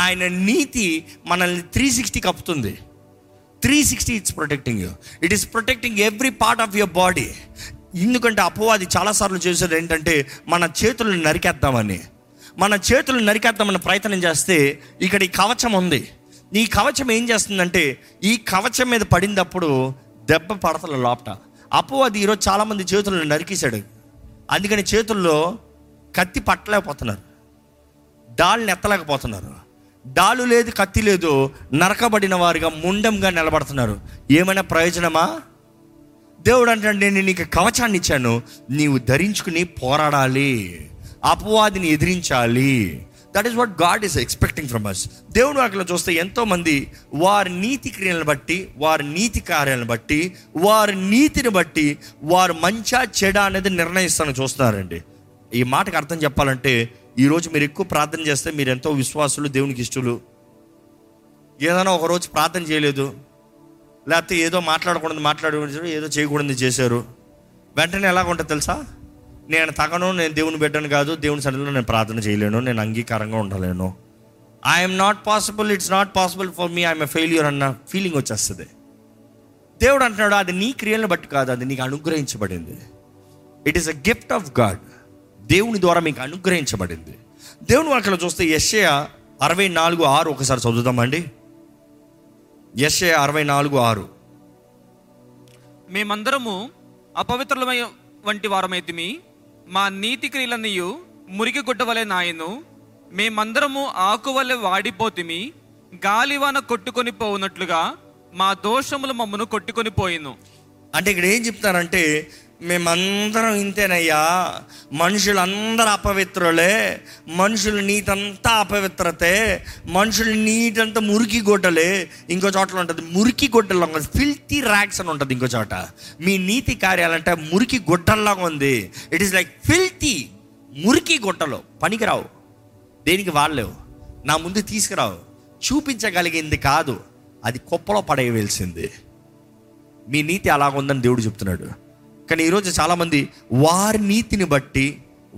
ఆయన నీతి మనల్ని త్రీ సిక్స్టీ కప్పుతుంది. Three sixty it's protecting you, it is protecting every part of your body. ఎందుకంటే అపవాది చాలాసార్లు చేసేది ఏంటంటే మన చేతులను నరికేద్దామని మన చేతులు నరికేద్దామని ప్రయత్నం చేస్తే ఇక్కడ ఈ కవచం ఉంది. ఈ కవచం ఏం చేస్తుందంటే ఈ కవచం మీద పడినప్పుడు దెబ్బ పడతల లోపట. అపవాది ఈరోజు చాలామంది చేతులను నరికేశాడు, అందుకని చేతుల్లో కత్తి పట్టలేకపోతున్నారు, డాళ్ళని ఎత్తలేకపోతున్నారు. డాలు లేదు, కత్తి లేదు, నరకబడిన వారిగా ముండంగా నిలబడుతున్నారు. ఏమైనా ప్రయోజనమా? దేవుడు అంటే నేను నీకు కవచాన్ని ఇచ్చాను, నీవు ధరించుకుని పోరాడాలి, అపవాదిని ఎదిరించాలి. That is what God is expecting from us. దేవుడు వాటిలో చూస్తే ఎంతోమంది వారి నీతి క్రియలను బట్టి, వారి నీతి కార్యాలను బట్టి, వారి నీతిని బట్టి వారు మంచా చెడ అనేది నిర్ణయిస్తాను చూస్తున్నారండి. ఈ మాటకు అర్థం చెప్పాలంటే ఈరోజు మీరు ఎక్కువ ప్రార్థన చేస్తే మీరు ఎంతో విశ్వాసులు, దేవునికి ఇష్టలు. ఏదైనా ఒకరోజు ప్రార్థన చేయలేదు, లేకపోతే ఏదో మాట్లాడకూడదు మాట్లాడకూడదు, ఏదో చేయకూడదు చేశారు, వెంటనే ఎలాగుంటుంది తెలుసా? నేను తగను, నేను దేవుని బిడ్డను కాదు, దేవుని సన్నిధిలో నేను ప్రార్థన చేయలేను, నేను అంగీకారంగా ఉండలేను, I'm not possible, it's not possible for me, I'm a failure అన్న ఫీలింగ్ వచ్చేస్తుంది. దేవుడు అంటున్నాడు అది నీ క్రియలను బట్టి కాదు, అది నీకు అనుగ్రహించబడింది. It is a gift of God, దేవుని ద్వారా మీకు అనుగ్రహించబడింది. దేవుని వాక్యలో చూస్తే యెషయా అరవై నాలుగు ఆరు ఒకసారి చదువుతామండి. యెషయా అరవై నాలుగు ఆరు మేమందరము అపవిత్రులమై వంటి వారమైతిమి, మా నీతి క్రియలన్నీయు మురికి గుడ్డవలే నాయను, మేమందరము ఆకువలె వాడిపోతిమి, గాలివాన కొట్టుకొని పోవునట్లుగా మా దోషములు మమ్మను కొట్టుకొని పోయిను. అంటే ఇక్కడ ఏం చెప్తారంటే మేమందరం ఇంతేనయ్యా, మనుషులందరూ అపవిత్రులే, మనుషులు నీతంతా అపవిత్రతే, మనుషులు నీటంతా మురికి గొడ్డలే. ఇంకో చోటలో ఉంటుంది మురికి గొడ్డల్లో ఉంటుంది, ఫిల్తీ ర్యాక్స్ అని ఉంటుంది. ఇంకో చోట మీ నీతి కార్యాలంటే మురికి గొడ్డల్లాగా ఉంది. ఇట్ ఈస్ లైక్ ఫిల్తీ మురికి గొడ్డలు, పనికిరావు, దేనికి వాడలేవు, నా ముందు తీసుకురావు, చూపించగలిగింది కాదు, అది కుప్పలో పడేయవలసింది. మీ నీతి అలాగ ఉందని దేవుడు చెప్తున్నాడు. కానీ ఈరోజు చాలామంది వారి నీతిని బట్టి,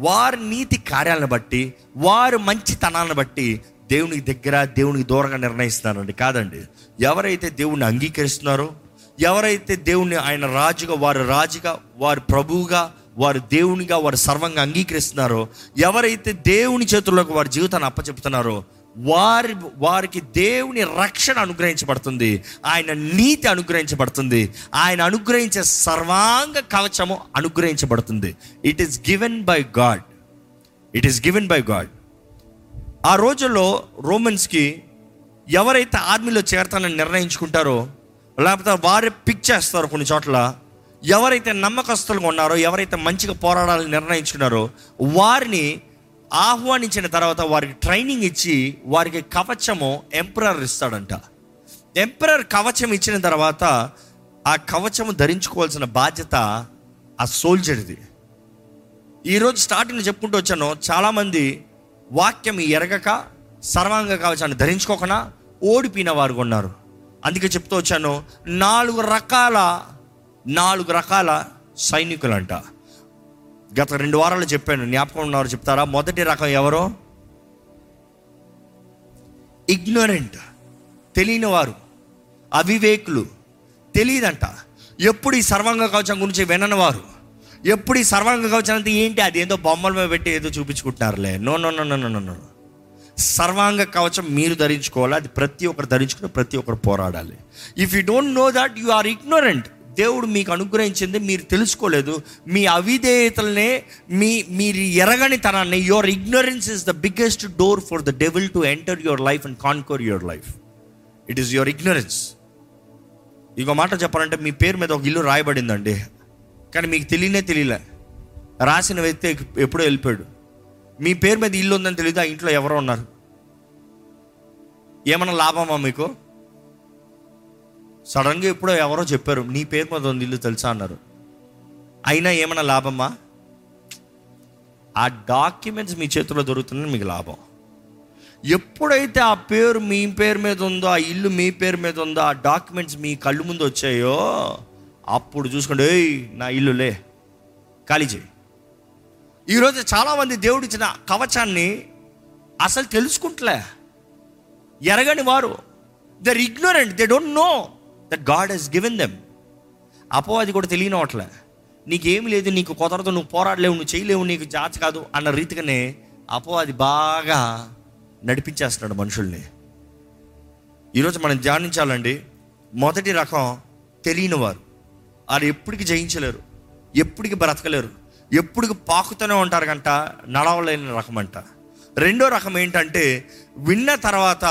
వారి నీతి కార్యాలను బట్టి, వారి మంచితనాన్ని బట్టి దేవునికి దగ్గర, దేవునికి దూరంగా నిర్ణయిస్తున్నారండి. కాదండి, ఎవరైతే దేవుణ్ణి అంగీకరిస్తున్నారో, ఎవరైతే దేవుణ్ణి ఆయన రాజుగా, వారు రాజుగా, వారు ప్రభువుగా, వారు దేవునిగా, వారు సర్వంగా అంగీకరిస్తున్నారో, ఎవరైతే దేవుని చేతుల్లోకి వారి జీవితాన్ని అప్పచెప్తున్నారో, వారి వారికి దేవుని రక్షణ అనుగ్రహించబడుతుంది, ఆయన నీతి అనుగ్రహించబడుతుంది, ఆయన అనుగ్రహించే సర్వాంగ కవచము అనుగ్రహించబడుతుంది. It is given by God, it is given by God. ఆ రోజుల్లో రోమన్స్కి ఎవరైతే ఆర్మీలో చేరతానని నిర్ణయించుకుంటారో, లేకపోతే వారే పిక్ చేస్తారు కొన్ని చోట్ల, ఎవరైతే నమ్మకస్తులుగా ఉన్నారో, ఎవరైతే మంచిగా పోరాడాలని నిర్ణయించుకున్నారో, వారిని ఆహ్వానించిన తర్వాత వారికి ట్రైనింగ్ ఇచ్చి వారికి కవచము ఎంపరర్ ఇస్తాడంట. ఎంపరర్ కవచం ఇచ్చిన తర్వాత ఆ కవచము ధరించుకోవాల్సిన బాధ్యత ఆ సోల్జర్ది. ఈరోజు స్టార్టింగ్లో చెప్పుకుంటూ వచ్చాను, చాలామంది వాక్యం ఎరగక సర్వాంగ కవచాన్ని ధరించుకోకుండా ఓడిపోయిన వారు ఉన్నారు. అందుకే చెప్తూ వచ్చాను, నాలుగు రకాల నాలుగు రకాల సైనికులంట. గత రెండు వారాలు చెప్పాను, జ్ఞాపకం ఉన్నవారు చెప్తారా? మొదటి రకం ఎవరో ఇగ్నోరెంట్, తెలియని వారు, అవివేకులు, తెలియదంట. ఎప్పుడు ఈ సర్వాంగ కవచం గురించి విననివారు, ఎప్పుడు ఈ సర్వాంగ కవచం అంటే ఏంటి, అది ఏదో బొమ్మల మీద పెట్టి ఏదో చూపించుకుంటున్నారులే. No no no no no no సర్వాంగ కవచం మీరు ధరించుకోవాలి. అది ప్రతి ఒక్కరు ధరించుకుని ప్రతి ఒక్కరు పోరాడాలి. If you don't know that you are ignorant. దేవుడు మీకు అనుగ్రహించింది మీరు తెలుసుకోలేదు, మీ అవిధేయతలనే, మీ మీరు ఎరగని తనాన్ని. Your ignorance is the biggest door for the devil to enter your life and conquer your life. It is your ignorance. ఇంకో మాట చెప్పాలంటే మీ పేరు మీద ఒక ఇల్లు రాయబడిందండి, కానీ మీకు తెలియనే తెలియలే. రాసిన వ్యక్తి ఎప్పుడో వెళ్ళిపోయాడు. మీ పేరు మీద ఇల్లు ఉందని తెలియదు, ఆ ఇంట్లో ఎవరో ఉన్నారు. ఏమన్నా లాభమా మీకు? సడన్గా ఎప్పుడో ఎవరో చెప్పారు నీ పేరు మీద ఉంది ఇల్లు తెలుసా అన్నారు. అయినా ఏమన్నా లాభమా? ఆ డాక్యుమెంట్స్ మీ చేతిలో దొరుకుతుందని మీకు లాభం. ఎప్పుడైతే ఆ పేరు మీ పేరు మీద ఉందో, ఆ ఇల్లు మీ పేరు మీద ఉందో, ఆ డాక్యుమెంట్స్ మీ కళ్ళు ముందు వచ్చాయో అప్పుడు చూసుకోండి, ఏయ్ నా ఇల్లులే ఖాళీ చేయి. ఈరోజు చాలామంది దేవుడిచ్చిన కవచాన్ని అసలు తెలుసుకుంటలే. ఎరగని వారు, they are ignorant, they don't know that God he's given them. అపవాది కూడా తెలియనవట్లే, నీకేమి లేదు, నీకు కుదరదు, నువ్వు పోరాడలేవు, నువ్వు చేయలేవు, నీకు జాతి కాదు అన్న రీతిగానే అపవాది బాగా నడిపించేస్తున్నాడు మనుషుల్ని. ఈరోజు మనం ధ్యానించాలండి, మొదటి రకం తెలియనివారు. వారు ఎప్పటికీ జయించలేరు, ఎప్పటికీ బ్రతకలేరు, ఎప్పటికీ పాకుతూనే ఉంటారు కంట, నడవలేని రకం అంట. రెండో రకం ఏంటంటే విన్న తర్వాత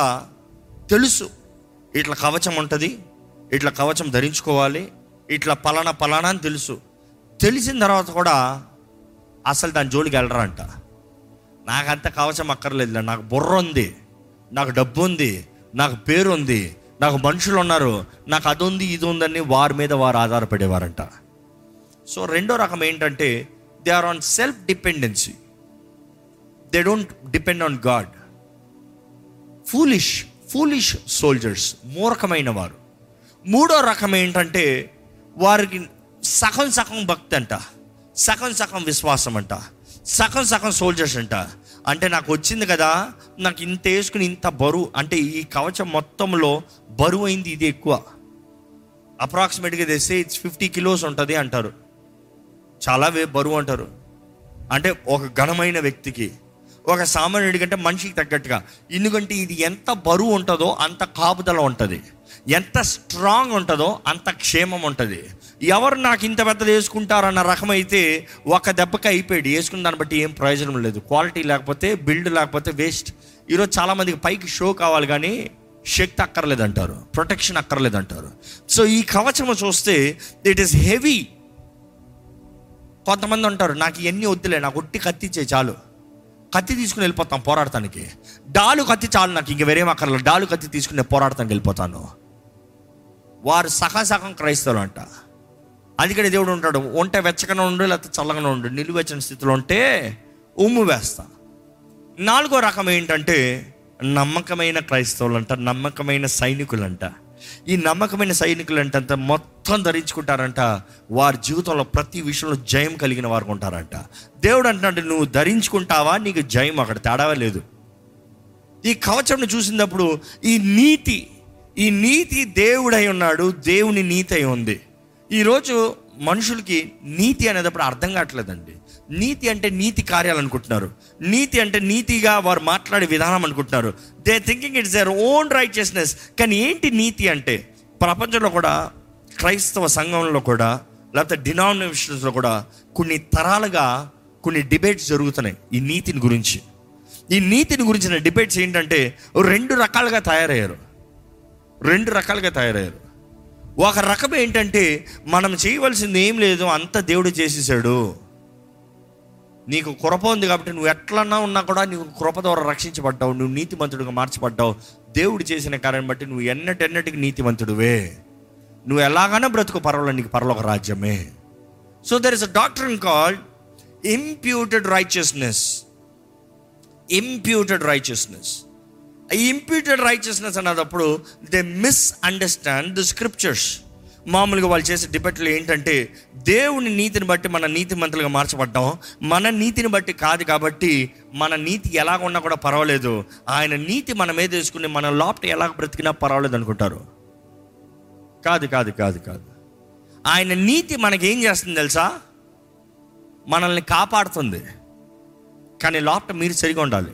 తెలుసు, ఇట్లా కవచం ఉంటుంది, ఇట్లా కవచం ధరించుకోవాలి, ఇట్లా పలానా పలానా అని తెలుసు. తెలిసిన తర్వాత కూడా అసలు దాని జోలికి వెళ్ళరంట. నాకంత కవచం అక్కర్లేదులే, నాకు బుర్ర ఉంది, నాకు డబ్బు ఉంది, నాకు పేరు ఉంది, నాకు మనుషులు ఉన్నారు, నాకు అది ఉంది ఇది ఉందని వారి మీద వారు ఆధారపడేవారంట. సో రెండో రకం ఏంటంటే they are on self dependency, they don't depend on God. Foolish foolish soldiers, మూర్ఖమైన వారు. మూడో రకం ఏంటంటే వారికి సగం సగం భక్తి అంట, సగం సగం విశ్వాసం అంట, సగం సగం సోల్జర్స్ అంట. అంటే నాకు వచ్చింది కదా, నాకు ఇంత వేసుకుని ఇంత బరువు, అంటే ఈ కవచం మొత్తంలో బరువు అయింది ఇది ఎక్కువ. అప్రాక్సిమేట్గా తెస్తే ఇట్స్ ఫిఫ్టీ కిలోస్ ఉంటుంది అంటారు, చాలా వే బరువు అంటారు. అంటే ఒక ఘనమైన వ్యక్తికి, ఒక సామాన్యుడి కంటే మనిషికి తగ్గట్టుగా. ఎందుకంటే ఇది ఎంత బరువు ఉంటుందో అంత కాపుదల ఉంటుంది, ఎంత స్ట్రాంగ్ ఉంటుందో అంత క్షేమం ఉంటుంది. ఎవరు నాకు ఇంత పెద్దది వేసుకుంటారన్న రకమైతే ఒక దెబ్బకి అయిపోయాడు, వేసుకున్న దాన్ని బట్టి ఏం ప్రయోజనం లేదు. క్వాలిటీ లేకపోతే, బిల్డ్ లేకపోతే వేస్ట్. ఈరోజు చాలామందికి పైకి షో కావాలి కానీ శక్తి అక్కర్లేదంటారు, ప్రొటెక్షన్ అక్కర్లేదంటారు. సో ఈ కవచము చూస్తే ఇట్ ఈస్ హెవీ. కొంతమంది ఉంటారు, నాకు ఇవన్నీ వద్దులే, నాకు ఒట్టి కత్తి ఇచ్చే చాలు, కత్తి తీసుకుని వెళ్ళిపోతాం పోరాడటానికి, డాలు కత్తి చాలు, నాకు ఇంక వేరేం అక్కర్లేదు, డాలు కత్తి తీసుకుని పోరాడటానికి వెళ్ళిపోతాను. వారు సగం సగం క్రైస్తవులు అంట. అందుకని దేవుడు ఉంటాడు, ఒంట వెచ్చగానే ఉండు లేకపోతే చల్లగానే ఉండు, నిలువెచ్చని స్థితిలో ఉంటే ఉమ్ము వేస్తా. నాలుగో రకం ఏంటంటే నమ్మకమైన క్రైస్తవులు అంట, నమ్మకమైన సైనికులంట. ఈ నమ్మకమైన సైనికులు అంటే మొత్తం ధరించుకుంటారంట, వారి జీవితంలో ప్రతి విషయంలో జయం కలిగిన వారు ఉంటారంట. దేవుడు అంటున్నాడు, నువ్వు ధరించుకుంటావా, నీకు జయం, అక్కడ తేడా లేదు. ఈ కవచంను చూసినప్పుడు ఈ నీతి, ఈ నీతి దేవుడై ఉన్నాడు, దేవుని నీతి అయి ఉంది. ఈరోజు మనుషులకి నీతి అనేటప్పుడు అర్థం కావట్లేదండి. నీతి అంటే నీతి కార్యాలు అనుకుంటున్నారు, నీతి అంటే నీతిగా వారు మాట్లాడే విధానం అనుకుంటున్నారు. They thinking it's their own righteousness. కానీ ఏంటి నీతి అంటే? ప్రపంచంలో కూడా, క్రైస్తవ సంఘంలో కూడా, లేకపోతే డినామినేషన్స్లో కూడా కొన్ని తరాలుగా కొన్ని డిబేట్స్ జరుగుతున్నాయి ఈ నీతిని గురించి. ఈ నీతిని గురించిన డిబేట్స్ ఏంటంటే రెండు రకాలుగా తయారయ్యారు రెండు రకాలుగా తయారయ్యారు ఒక రకం ఏంటంటే మనం చేయవలసింది ఏం లేదు, అంత దేవుడు చేసేసాడు, నీకు కృప ఉంది కాబట్టి నువ్వు ఎట్లన్నా ఉన్నా కూడా నీకు కృప ద్వారా రక్షించబడ్డావు, నువ్వు నీతిమంతుడిగా మార్చబడ్డావు, దేవుడు చేసిన కార్యాన్ని బట్టి నువ్వు ఎన్నటెన్నటికి నీతిమంతుడివే, నువ్వు ఎలాగైనా బ్రతుకు, పర్వాలేదు, నీకు పరలోక రాజ్యమే. So there is a doctrine called imputed righteousness. Imputed righteousness imputed righteousness అన్నప్పుడు they misunderstand the scriptures. మామూలుగా వాళ్ళు చేసే డిబేట్లు ఏంటంటే దేవుని నీతిని బట్టి మన నీతి మంతులుగా మార్చబడ్డాం, మన నీతిని బట్టి కాదు, కాబట్టి మన నీతి ఎలాగ ఉన్నా కూడా పర్వాలేదు, ఆయన నీతి మనం ఏదేసుకుని మన లోపల ఎలాగ బ్రతికినా పర్వాలేదు అనుకుంటారు. కాదు కాదు కాదు కాదు ఆయన నీతి మనకేం చేస్తుంది తెలుసా? మనల్ని కాపాడుతుంది. కానీ లోపల మీరు సరిగా ఉండాలి.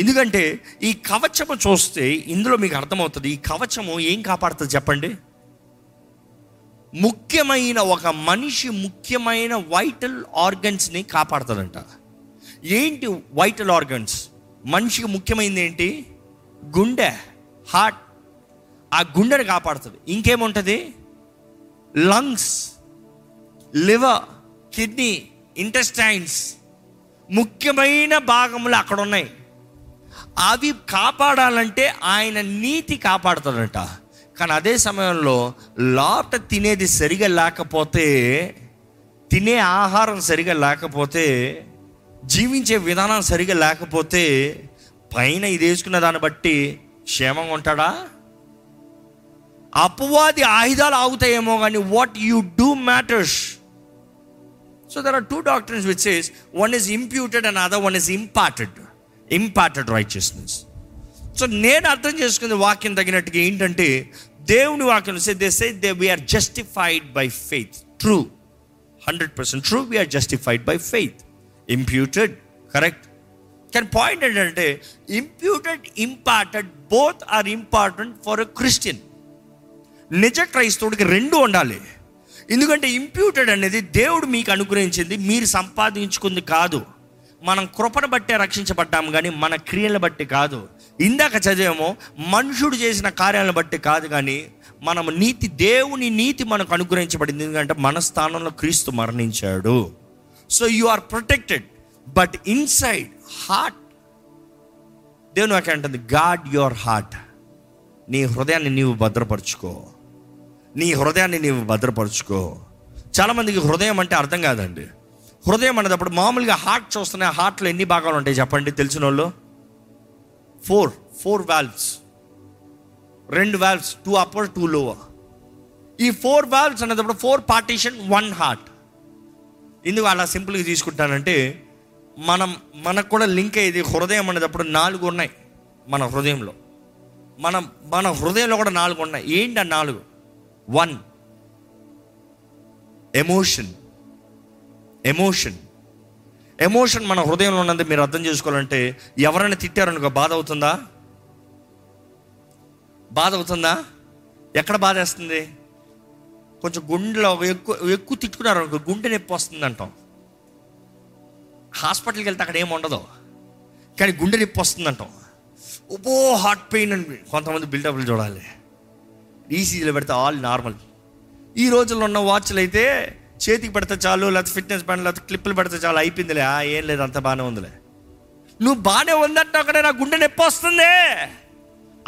ఎందుకంటే ఈ కవచము చూస్తే ఇందులో మీకు అర్థమవుతుంది, ఈ కవచము ఏం కాపాడుతుంది చెప్పండి? ముఖ్యమైన ఒక మనిషి ముఖ్యమైన వైటల్ ఆర్గన్స్ని కాపాడుతుందంట. ఏంటి వైటల్ ఆర్గన్స్? మనిషికి ముఖ్యమైనది ఏంటి? గుండె, హార్ట్. ఆ గుండెని కాపాడుతుంది. ఇంకేముంటుంది? లంగ్స్, లివర్, కిడ్నీ, ఇంటెస్టైన్స్, ముఖ్యమైన భాగములు అక్కడ ఉన్నాయి. అవి కాపాడాలంటే ఆయన నీతి కాపాడుతుందంట. కానీ అదే సమయంలో లోపట తినేది సరిగా లేకపోతే, తినే ఆహారం సరిగా లేకపోతే, జీవించే విధానం సరిగా లేకపోతే, పైన ఇది వేసుకున్న దాన్ని బట్టి క్షేమంగా ఉంటాడా? అపవాది ఆయుధాలు ఆగుతాయేమో, కానీ what you do matters. So there are two doctrines which says one is imputed and other one is imparted imparted righteousness. So నేను అర్థం చేసుకునే వాక్యం తగినట్టుగా ఏంటంటే, దేవుని వాక్యం say they say they we are justified by faith. True, hundred percent true. We are justified by faith, imputed, correct. కానీ point ఏంటంటే, imputed, imparted, both are important for a Christian. నిజ క్రైస్తవుడికి రెండు ఉండాలి. ఎందుకంటే ఇంప్యూటెడ్ అనేది దేవుడు మీకు అనుగ్రహించింది, మీరు సంపాదించుకుంది కాదు. మనం కృపను బట్టే రక్షించబడ్డాము, కానీ మన క్రియలను బట్టి కాదు. ఇందాక చదివేమో, మనుషుడు చేసిన కార్యాలను బట్టి కాదు, కానీ మనం నీతి, దేవుని నీతి మనకు అనుగ్రహించబడింది. ఎందుకంటే మన స్థానంలో క్రీస్తు మరణించాడు. So you are protected. But inside heart, దేవుని వాక్యం అంటుంది, గాడ్ యువర్ హార్ట్. నీ హృదయాన్ని నీవు భద్రపరచుకో, నీ హృదయాన్ని నీవు భద్రపరచుకో. చాలామందికి హృదయం అంటే అర్థం కాదండి. హృదయం అనేటప్పుడు మామూలుగా హార్ట్ చూస్తున్నా, హార్ట్లో ఎన్ని భాగాలు ఉంటాయి చెప్పండి? తెలిసిన వాళ్ళు ఫోర్ ఫోర్ వాల్వ్స్, రెండు valves, two upper two lower. ఈ ఫోర్ వాల్వ్స్ అనేటప్పుడు ఫోర్ పార్టీషన్, వన్ హార్ట్. ఎందుకు అలా సింపుల్గా తీసుకుంటానంటే, మనం మనకు కూడా లింక్ అయ్యేది హృదయం అనేటప్పుడు నాలుగు ఉన్నాయి మన హృదయంలో. మనం మన హృదయంలో కూడా నాలుగు ఉన్నాయి. ఏంటి ఆ నాలుగు? One emotion. ఎమోషన్ ఎమోషన్ మన హృదయంలో ఉన్నది మీరు అర్థం చేసుకోవాలంటే, ఎవరైనా తిట్టారనుకో, బాధ అవుతుందా? బాధ అవుతుందా? ఎక్కడ బాధ వేస్తుంది? కొంచెం గుండెలో ఎక్కువ ఎక్కువ తిట్టుకున్నారనుకో, గుండె నొప్పి వస్తుంది అంటాం. హాస్పిటల్కి వెళ్తే అక్కడ ఏమి ఉండదు, కానీ గుండె నొప్పి వస్తుంది అంటాం. ఓ హార్ట్ పెయిన్ అని కొంతమంది బిల్డప్లు చూడాలి. ఈసీజీలో పెడితే ఆల్ నార్మల్. ఈ రోజుల్లో ఉన్న వాచ్లు అయితే చేతికి పెడితే చాలు, లేకపోతే ఫిట్నెస్ బ్యాండ్, లేకపోతే క్లిప్పులు పెడితే చాలు, అయిపోయిందిలే, ఏం లేదు, అంత బాగానే ఉందిలే. నువ్వు బాగానే ఉందంటే అక్కడ నా గుండె నొప్పి వస్తుంది.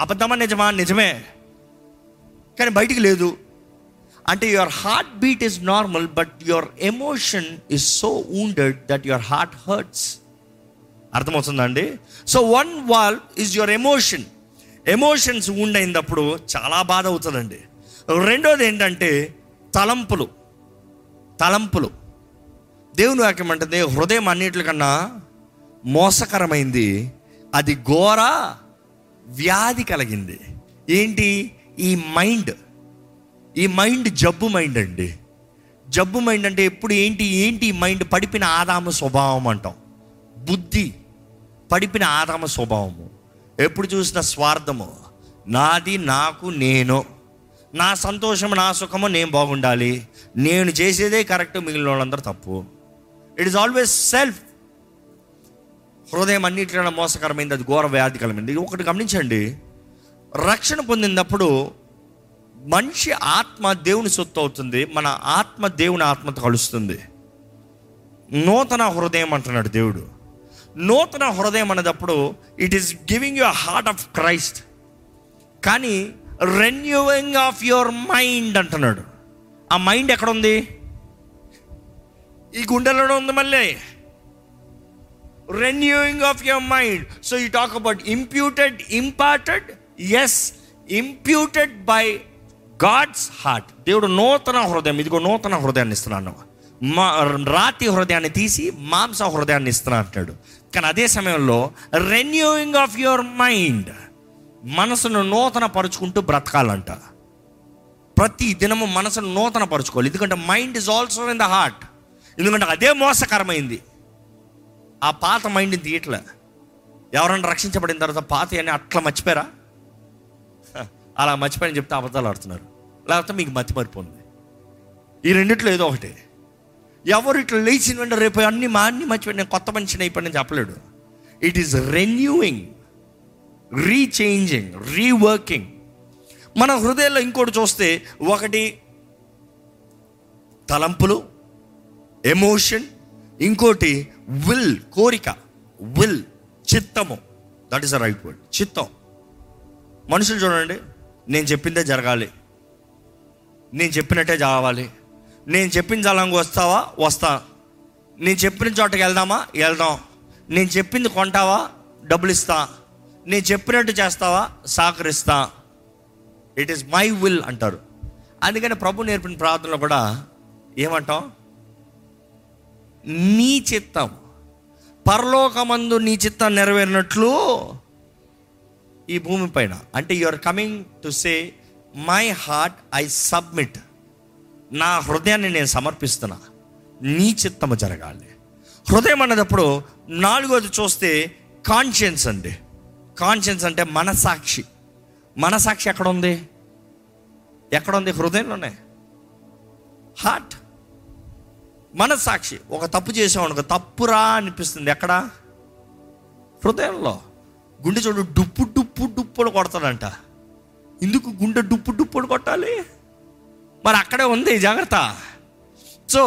అబద్ధమా నిజమా? నిజమే, కానీ బయటికి లేదు. అంటే your heartbeat is normal, but your emotion is so wounded that your heart hurts. అర్థమవుతుందండి? So one wall is your emotion. Emotions wound అయినప్పుడు చాలా బాధ అవుతుందండి. రెండోది ఏంటంటే తలంపులు. తలంపులు దేవుని వాక్యం అంటుంది, హృదయం అన్నిటికన్నా మోసకరమైంది, అది ఘోర వ్యాధి కలిగింది. ఏంటి? ఈ మైండ్. ఈ మైండ్ జబ్బు మైండ్ అండి. జబ్బు మైండ్ అంటే ఎప్పుడు ఏంటి ఏంటి మైండ్? పడిపిన ఆదాము స్వభావం అంటాం. బుద్ధి పడిపిన ఆదాము స్వభావము. ఎప్పుడు చూసిన స్వార్థము, నాది, నాకు, నేను, నా సంతోషము, నా సుఖము, నేను బాగుండాలి, నేను చేసేదే కరెక్ట్, మిగిలిన వాళ్ళందరూ తప్పు. It is always self. హృదయం అన్నిటికన్నా మోసకరమైంది, అది ఘోర వ్యాధి కలిగింది. ఒకటి గమనించండి, రక్షణ పొందినప్పుడు మనిషి ఆత్మ దేవుని సొత్తు అవుతుంది. మన ఆత్మ దేవుని ఆత్మతో కలుస్తుంది. నూతన హృదయం అంటున్నాడు దేవుడు. నూతన హృదయం అనేటప్పుడు it is giving your heart of Christ. కానీ రెన్యూయింగ్ ఆఫ్ యువర్ మైండ్ అంటున్నాడు. ఆ మైండ్ ఎక్కడుంది? ఈ గుండెలోనే ఉంది. మళ్ళీ renewing of your mind. So you talk about imputed, imparted. Yes, imputed by God's heart. దేవుడు నూతన హృదయం, ఇదిగో నూతన హృదయాన్ని ఇస్తున్నాను, మా రాతి హృదయాన్ని తీసి మాంస హృదయాన్ని ఇస్తున్నా అంటాడు. కానీ అదే సమయంలో రెన్యూయింగ్ ఆఫ్ యువర్ మైండ్, మనసును నూతన పరుచుకుంటూ బ్రతకాలంట. ప్రతి దినము మనసును నూతన పరుచుకోవాలి. ఎందుకంటే mind is also in the heart. ఎందుకంటే అదే మోసకరమైంది, ఆ పాత మైండ్ని తీయట్లే. ఎవరన్నా రక్షించబడిన తర్వాత పాత అని అట్లా మర్చిపోయారా? అలా మర్చిపోయారని చెప్తే అబద్ధాలు ఆడుతున్నారు, లేకపోతే మీకు మతి మరిపోతుంది. ఈ రెండిట్లో ఏదో ఒకటి. ఎవరు ఇట్లా లేచిన వెంటనే రేపు అన్ని మా అన్ని మర్చిపోయి నేను కొత్త మనిషిని అయిపోయి నేను చెప్పలేడు. It is renewing, rechanging, reworking. మన హృదయంలో ఇంకోటి చూస్తే, ఒకటి తలంపులు, ఎమోషన్, ఇంకోటి విల్, కోరిక, విల్, చిత్తము. That is the right word, చిత్తం. మనుషులు చూడండి, నేను చెప్పిందే జరగాలి, నేను చెప్పినట్టే జరగాలి, నేను చెప్పిన జలంగా వస్తావా వస్తా, నేను చెప్పిన చోటకి వెళ్దామా వెళ్దాం, నేను చెప్పింది కొంటావా డబ్బులు ఇస్తా, నేను చెప్పినట్టు చేస్తావా సహకరిస్తా. ఇట్ ఈస్ మై విల్ అంటారు. అందుకని ప్రభు నేర్పిన ప్రార్థనలో కూడా ఏమంటాం, నీ చిత్తం పరలోకమందు నీ చిత్తం నెరవేరినట్లు ఈ భూమి పైన. అంటే you're coming to say my heart I submit, నా హృదయాన్ని నేను సమర్పిస్తున్నా, నీ చిత్తము జరగాలి. హృదయం అన్నదప్పుడు నాలుగోది చూస్తే కాన్షియన్స్ అండి. కాన్షియన్స్ అంటే మనసాక్షి. మనసాక్షి ఎక్కడుంది? ఎక్కడుంది? హృదయంలోనే, హార్ట్. మనసాక్షి. ఒక తప్పు చేసామనుకో, తప్పురా అనిపిస్తుంది. ఎక్కడ? హృదయంలో. గుండె చూడు డుప్పు డుప్పు డుప్పుడు కొడతాడంట. ఎందుకు గుండె డుప్పు డుప్పుడు కొట్టాలి? మరి అక్కడే ఉంది జాగ్రత్త. So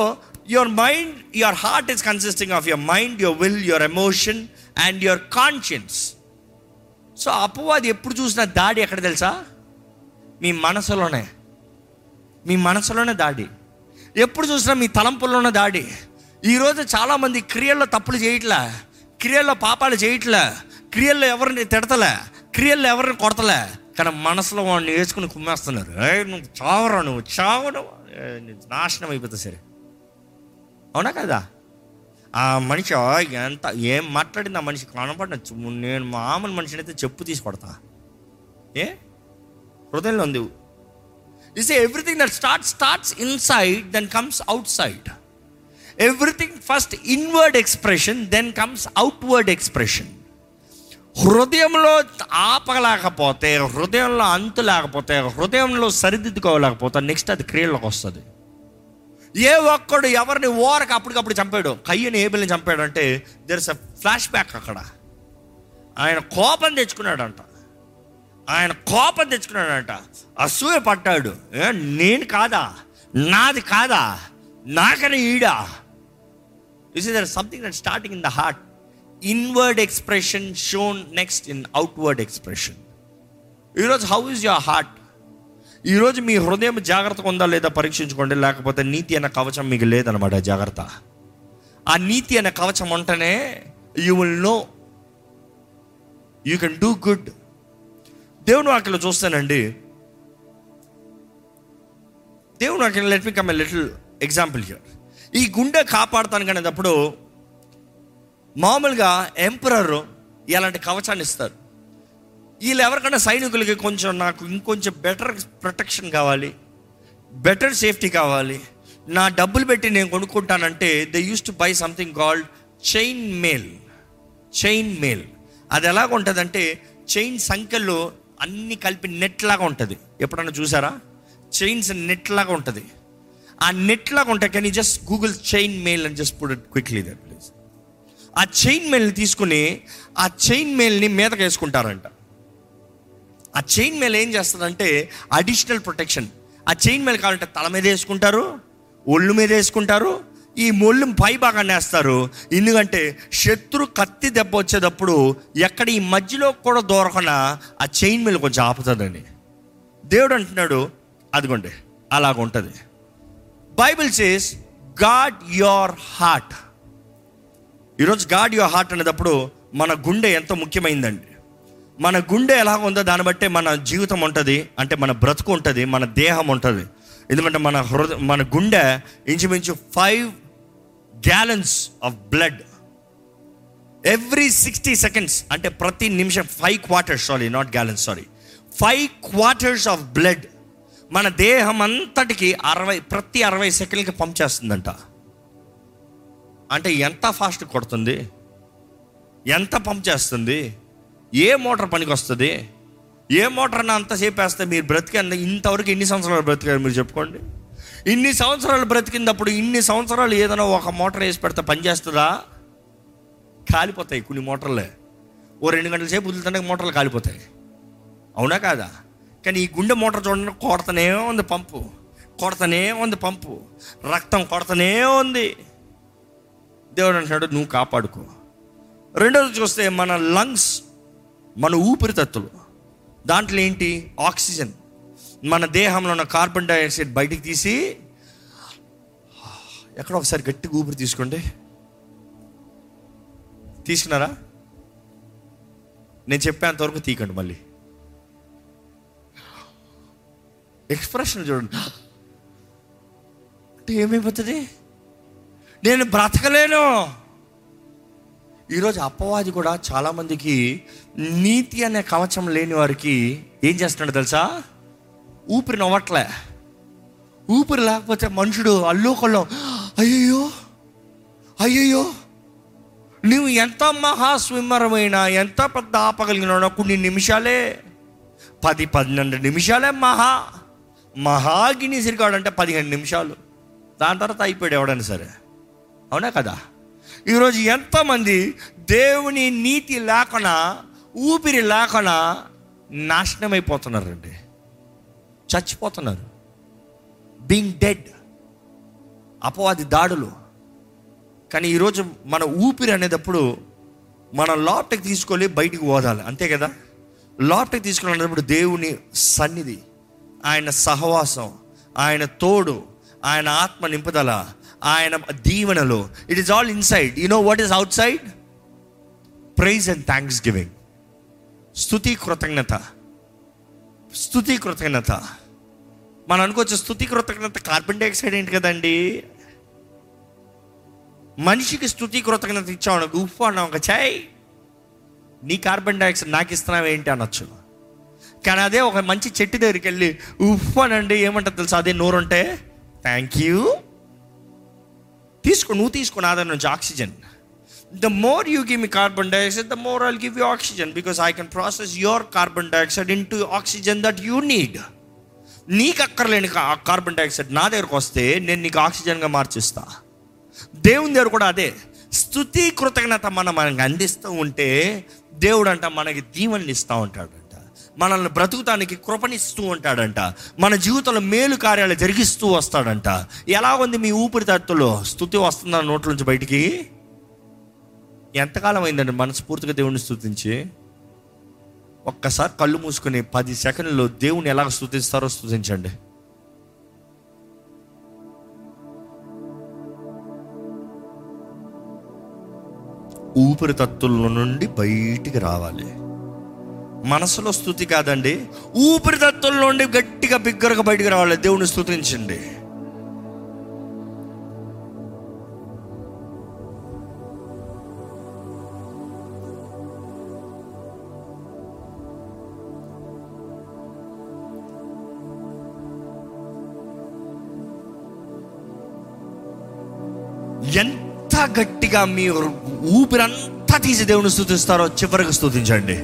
your mind, your heart is consisting of your mind, your will, your emotion and your conscience. So అపవాది ఎప్పుడు చూసినా దాడి ఎక్కడ తెలుసా? మీ మనసులోనే. మీ మనసులోనే దాడి ఎప్పుడు చూసినా, మీ తలంపుల్లోనే దాడి. ఈరోజు చాలామంది క్రియల్లో తప్పులు చేయట్లే, క్రియల్లో పాపాలు చేయట్లే, క్రియల్లో ఎవరిని తిడతలే, క్రియల్లో ఎవరిని కొడతలే, కానీ మనసులో వాడిని వేసుకుని కుమ్మేస్తున్నారు. నువ్వు చావరా, నువ్వు చావడం నాశనం అయిపోతుంది. సరే, అవునా కదా? ఆ మనిషి ఎంత ఏం మాట్లాడింది ఆ మనిషి కనపడచ్చు. నేను మామూలు మనిషిని అయితే చెప్పు తీసి కొడతా. ఏ హృదయంలో ఉంది. Is everything that start starts inside then comes outside. Everything first inward expression, then comes outward expression. హృదయంలో ఆపలేకపోతే, హృదయంలో అంతు లేకపోతే, హృదయంలో సరిదిద్దుకోలేకపోతే నెక్స్ట్ అది క్రియలకు వస్తుంది. ఏ ఒక్కడు ఎవరిని ఓరకు అప్పటికప్పుడు చంపాడు. కయ్యని ఏబిల్ని చంపాడు అంటే there is a flashback. అక్కడ ఆయన కోపం తెచ్చుకున్నాడంట, ఆయన కోపం తెచ్చుకున్నాడంట, అసూయ పట్టాడు. నేను కాదా, నాది కాదా, నాకనే ఈడా. You see there is something that starting in the heart. Inward expression shown next in outward expression. ఈరోజు హౌ ఈజ్ యువర్ హార్ట్? ఈరోజు మీ హృదయం జాగ్రత్తగా ఉందా లేదా పరీక్షించుకోండి. లేకపోతే నీతి అనే కవచం మీకు లేదనమాట. జాగ్రత్త. ఆ నీతి అనే కవచం ఉంటేనే you will know you can do good. దేవుని వాక్యంలో చూస్తానండి, దేవుని వాక్యంలో let me come a little example here. ఈ గుండె కాపాడుతాను కానిప్పుడు మామూలుగా ఎంపరర్ ఇలాంటి కవచాన్ని ఇస్తారు. వీళ్ళు ఎవరికైనా సైనికులకి కొంచెం నాకు ఇంకొంచెం బెటర్ ప్రొటెక్షన్ కావాలి, బెటర్ సేఫ్టీ కావాలి, నా డబ్బులు పెట్టి నేను కొనుక్కుంటానంటే they use to buy something called chain mail. Chain mail అది ఎలాగ ఉంటుందంటే చైన్ సంఖ్యలో అన్ని కలిపి నెట్ లాగా ఉంటుంది. ఎప్పుడన్నా చూసారా? చైన్స్ నెట్ లాగా ఉంటుంది. ఆ నెట్ లాగా ఉంటాయి. కానీ జస్ట్ గూగుల్ చైన్ మేల్ అని just put it quickly that please. ఆ చైన్ మేల్ని తీసుకుని ఆ చైన్ మేల్ని మీదకి వేసుకుంటారంట. ఆ చైన్ మేల్ ఏం చేస్తుందంటే అడిషనల్ ప్రొటెక్షన్. ఆ చైన్ మేల్ కావాలంటే తల మీద వేసుకుంటారు, ఒళ్ళు మీద వేసుకుంటారు, ఈ మొళ్ళు పై భాగాన్ని వేస్తారు. ఎందుకంటే శత్రు కత్తి దెబ్బ వచ్చేటప్పుడు ఎక్కడ ఈ మధ్యలో కూడా దూరకుండా ఆ చైన్ మేల్ కొంచెం ఆపుతుందని దేవుడు అంటున్నాడు. అదిగోండి అలాగ ఉంటుంది. Bible says God your heart. ఈరోజు గాడ్ యువర్ హార్ట్ అనేటప్పుడు మన గుండె ఎంతో ముఖ్యమైందండి. మన గుండె ఎలా ఉందో దాన్ని బట్టే మన జీవితం ఉంటుంది, అంటే మన బ్రతుకు ఉంటుంది, మన దేహం ఉంటుంది. ఎందుకంటే మన హృదయ మన గుండె ఇంచుమించు five gallons of blood every sixty seconds. అంటే ప్రతి నిమిషం five quarters sorry not gallons sorry five quarters of blood మన దేహం అంతటికి అరవై ప్రతి అరవై సెకండ్లకి పంప్ చేస్తుందంట. అంటే ఎంత ఫాస్ట్ కొడుతుంది, ఎంత పంప్ చేస్తుంది, ఏ మోటార్ పనికి వస్తుంది, ఏ మోటార్ అన్న అంతసేపు వేస్తే మీరు బ్రతికేంత ఇంతవరకు ఎన్ని సంవత్సరాలు బ్రతికారు మీరు చెప్పుకోండి. ఇన్ని సంవత్సరాలు బ్రతికినప్పుడు ఇన్ని సంవత్సరాలు ఏదైనా ఒక మోటార్ వేసి పెడితే పనిచేస్తుందా? కాలిపోతాయి కొన్ని మోటార్లే. ఓ రెండు గంటల సేపు వదులుతుంటే మోటార్లు కాలిపోతాయి, అవునా కాదా? కానీ ఈ గుండె మోటార్ చూడండి, కొడతనే ఉంది పంపు, కొడతనే ఉంది పంపు, రక్తం కొడతనే ఉంది. దేవుడు అంటున్నాడు నువ్వు కాపాడుకో. రెండోది చూస్తే మన లంగ్స్, మన ఊపిరితిత్తులు, దాంట్లో ఏంటి? ఆక్సిజన్. మన దేహంలో ఉన్న కార్బన్ డైఆక్సైడ్ బయటికి తీసి ఎక్కడ ఒకసారి గట్టిగా ఊపిరి తీసుకోండి. తీసుకున్నారా? నేను చెప్పేంతవరకు తీకండి. మళ్ళీ ఎక్స్ప్రెషన్ చూడండి, అంటే ఏమైపోతుంది? నేను బ్రతకలేను. ఈరోజు అపవాది కూడా చాలామందికి, నీతి అనే కవచం లేని వారికి ఏం చేస్తున్నాడు తెలుసా? ఊపిరి నవ్వట్లే. ఊపిరి లేకపోతే మనుషుడు అల్లోకల్లో అయ్యయ్యో అయ్యయ్యో. నువ్వు ఎంత మహా స్విమ్మరమైనా, ఎంత పెద్ద ఆపగలిగినా కొన్ని నిమిషాలే, పది పన్నెండు నిమిషాలే మహా. మహాగిని సిరిగాడంటే పదిహేను నిమిషాలు, దాని తర్వాత అయిపోయాడు ఎవడైనా సరే, అవునా కదా? ఈరోజు ఎంతమంది దేవుని నీతి లేకుండా, ఊపిరి లేకుండా నాశనం అయిపోతున్నారండి, చచ్చిపోతున్నారు. బీయింగ్ డెడ్, అపవాది దాడులు. కానీ ఈరోజు మన ఊపిరి అనేటప్పుడు మన లోపలికి తీసుకొని బయటికి పోదాలి, అంతే కదా? లోపలికి తీసుకొని అనేటప్పుడు దేవుని సన్నిధి, ఆయన సహవాసం, ఆయన తోడు, ఆయన ఆత్మ నింపుదల, ఆయన దీవెనలు, it is all inside. You know what is outside? Praise and thanksgiving, స్తుతి కృతజ్ఞత, స్తుతి కృతజ్ఞత. మనం అనుకోవచ్చు స్తుతి కృతజ్ఞత కార్బన్ డైఆక్సైడ్ ఏంటి కదండి. మనిషికి స్తుతి కృతజ్ఞత ఇచ్చావు ఉప్పు అన్నావు, ఒక చాయ్ నీ కార్బన్ డైఆక్సైడ్ నాకు ఇస్తున్నావు ఏంటి అనొచ్చు. కానీ అదే ఒక మంచి చెట్టు దగ్గరికి వెళ్ళి ఉప్పు అనండి, ఏమంటారు తెలుసా? అదే నోరుంటే థ్యాంక్ యూ తీసుకో, నువ్వు తీసుకుని ఆధారం నుంచి oxygen. The more you give me carbon dioxide, the more I'll give you oxygen, because I can process your carbon dioxide into oxygen that you need. నీకు అక్కర్లేని కార్బన్ డైఆక్సైడ్ నా దగ్గరకు వస్తే నేను నీకు ఆక్సిజన్గా మార్చిస్తా. దేవుని దగ్గర కూడా అదే స్తుతి కృతజ్ఞత మనం మనకు అందిస్తూ ఉంటే దేవుడు అంట మనకి దీవెనలు ఇస్తూ ఉంటాడంట, మనల్ని బ్రతుకుతానికి కృపణిస్తూ ఉంటాడంట, మన జీవితంలో మేలు కార్యాలు జరిగిస్తూ వస్తాడంట. ఎలా ఉంది మీ ఊపిరితిత్తుల్లో స్తుతి వస్తుందా నోట్ల నుంచి బయటికి? ఎంతకాలం అయిందండి మనస్ఫూర్తిగా దేవుడిని స్తుతించి? ఒక్కసారి కళ్ళు మూసుకుని పది సెకండ్లో దేవుని ఎలా స్తుతిస్తారో స్తుతించండి. ఊపిరితిత్తుల్లో నుండి బయటికి రావాలి. మనసులో స్తుతి కాదండి, ఊపిరితిత్తుల నుండి గట్టిగా బిగ్గరగా బయటికి రావాలి. దేవుని స్తుతించండి. ఎంత గట్టిగా మీ ఊపిరంతా తీసి దేవుని స్తుతిస్తారో చివరికి స్తుతించండి.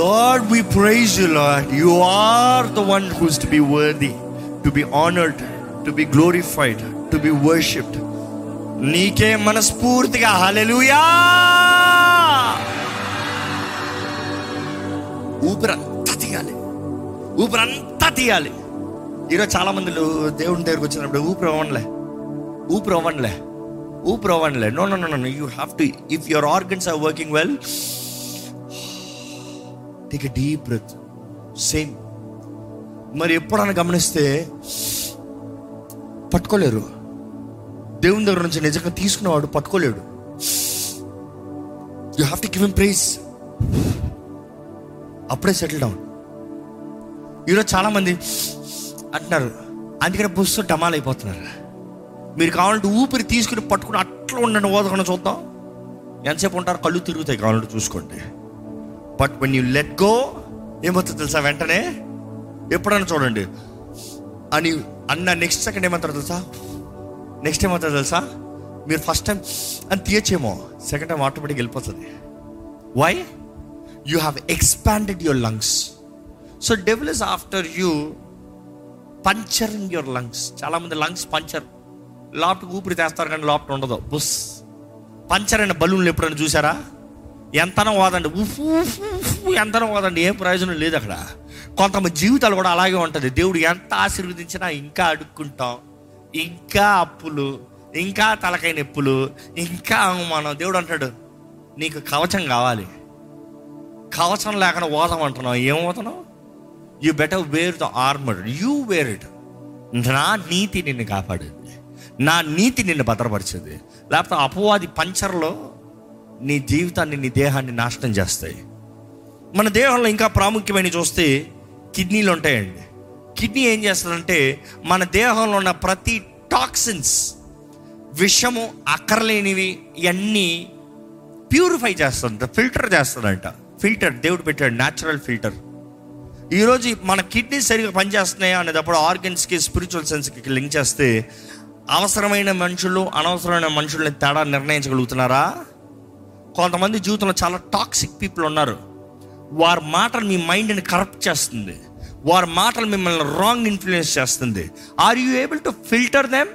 Lord, we praise you, Lord. You are the one who is to be worthy, to be honored, to be glorified, to be worshipped. Nike manaspurtiga hallelujah. Upranta tiyale, upranta tiyale. Iro chaala mandilu devun devaru vachinappudu upra avanle, upra avanle, upra avanle. No, no, no, no. You have to. If your organs are working well. Take a deep breath. Same. మరి ఎప్పుడన్నా గమనిస్తే పట్టుకోలేరు, దేవుని దగ్గర నుంచి నిజంగా తీసుకున్నవాడు పట్టుకోలేడు. You have to give him praise. అప్పుడే సెటిల్ డౌన్. ఈరోజు చాలామంది అంటున్నారు, అందుకనే బుస్సు డమాల్ అయిపోతున్నారు. మీరు కావాలంటే ఊపిరి తీసుకుని పట్టుకుని అట్లా ఉండండి, ఓదకుండా చూద్దాం ఎంతసేపు ఉంటారు, కళ్ళు తిరుగుతాయి కావాలంటే చూసుకోండి. But when you let go ఏమవుతుంది తెలుసా, వెంటనే ఎప్పుడన్నా చూడండి అని అన్న నెక్స్ట్ సెకండ్ ఏమవుతారు తెలుసా, నెక్స్ట్ ఏమవుతుంది తెలుసా, మీరు ఫస్ట్ టైం అని తీయచ్చేమో సెకండ్ టైం ఆటోమేటిక్గా వెళ్ళిపోతుంది. Why? You have expanded your lungs. So devil is after you puncturing your lungs. చాలామంది లంగ్స్ పంచర్, లోపలికి ఊపిరి తెస్తారు కానీ లోపల ఉండదు. బుస్ పంచర్ అయిన బలూన్లు ఎప్పుడైనా చూసారా? ఎంతనో వాదండి, ఉఫ్ ఎంతనో వాదండి, ఏం ప్రయోజనం లేదు అక్కడ. కొంతమంది జీవితాలు కూడా అలాగే ఉంటుంది. దేవుడు ఎంత ఆశీర్వదించినా ఇంకా అడుక్కుంటాం, ఇంకా అప్పులు, ఇంకా తలకాయ నొప్పులు, ఇంకా అవమానం. దేవుడు అంటాడు, నీకు కవచం కావాలి, కవచం లేకుండా ఓదాం అంటున్నావు, ఏం ఓదనం? You better wear the armour, you wear it. నా నీతి నిన్ను కాపాడింది, నా నీతి నిన్ను భద్రపరిచింది. లేకపోతే అపవాది పంచర్లో నీ జీవితాన్ని, నీ దేహాన్ని నాశనం చేస్తాయి. మన దేహంలో ఇంకా ప్రాముఖ్యమైన చూస్తే కిడ్నీలు ఉంటాయండి. కిడ్నీ ఏం చేస్తుందంటే మన దేహంలో ఉన్న ప్రతి టాక్సిన్స్, విషము, అక్కర్లేనివి ఇవన్నీ ప్యూరిఫై చేస్తుందంట, ఫిల్టర్ చేస్తుందంట. ఫిల్టర్ దేవుడు పెట్టాడు, న్యాచురల్ ఫిల్టర్. ఈరోజు మన కిడ్నీ సరిగ్గా పనిచేస్తున్నాయా అనేటప్పుడు ఆర్గన్స్కి, స్పిరిచువల్ సెన్స్కి లింక్ చేస్తే అవసరమైన మనుషులు, అనవసరమైన మనుషుల్ని తేడా నిర్ణయించగలుగుతున్నారా? కొంతమంది జీవితంలో చాలా టాక్సిక్ పీపుల్ ఉన్నారు. వారి మాటలు మీ మైండ్ని కరప్ట్ చేస్తుంది, వారి మాటలు మిమ్మల్ని రాంగ్ ఇన్ఫ్లుయెన్స్ చేస్తుంది. Are you able to filter them?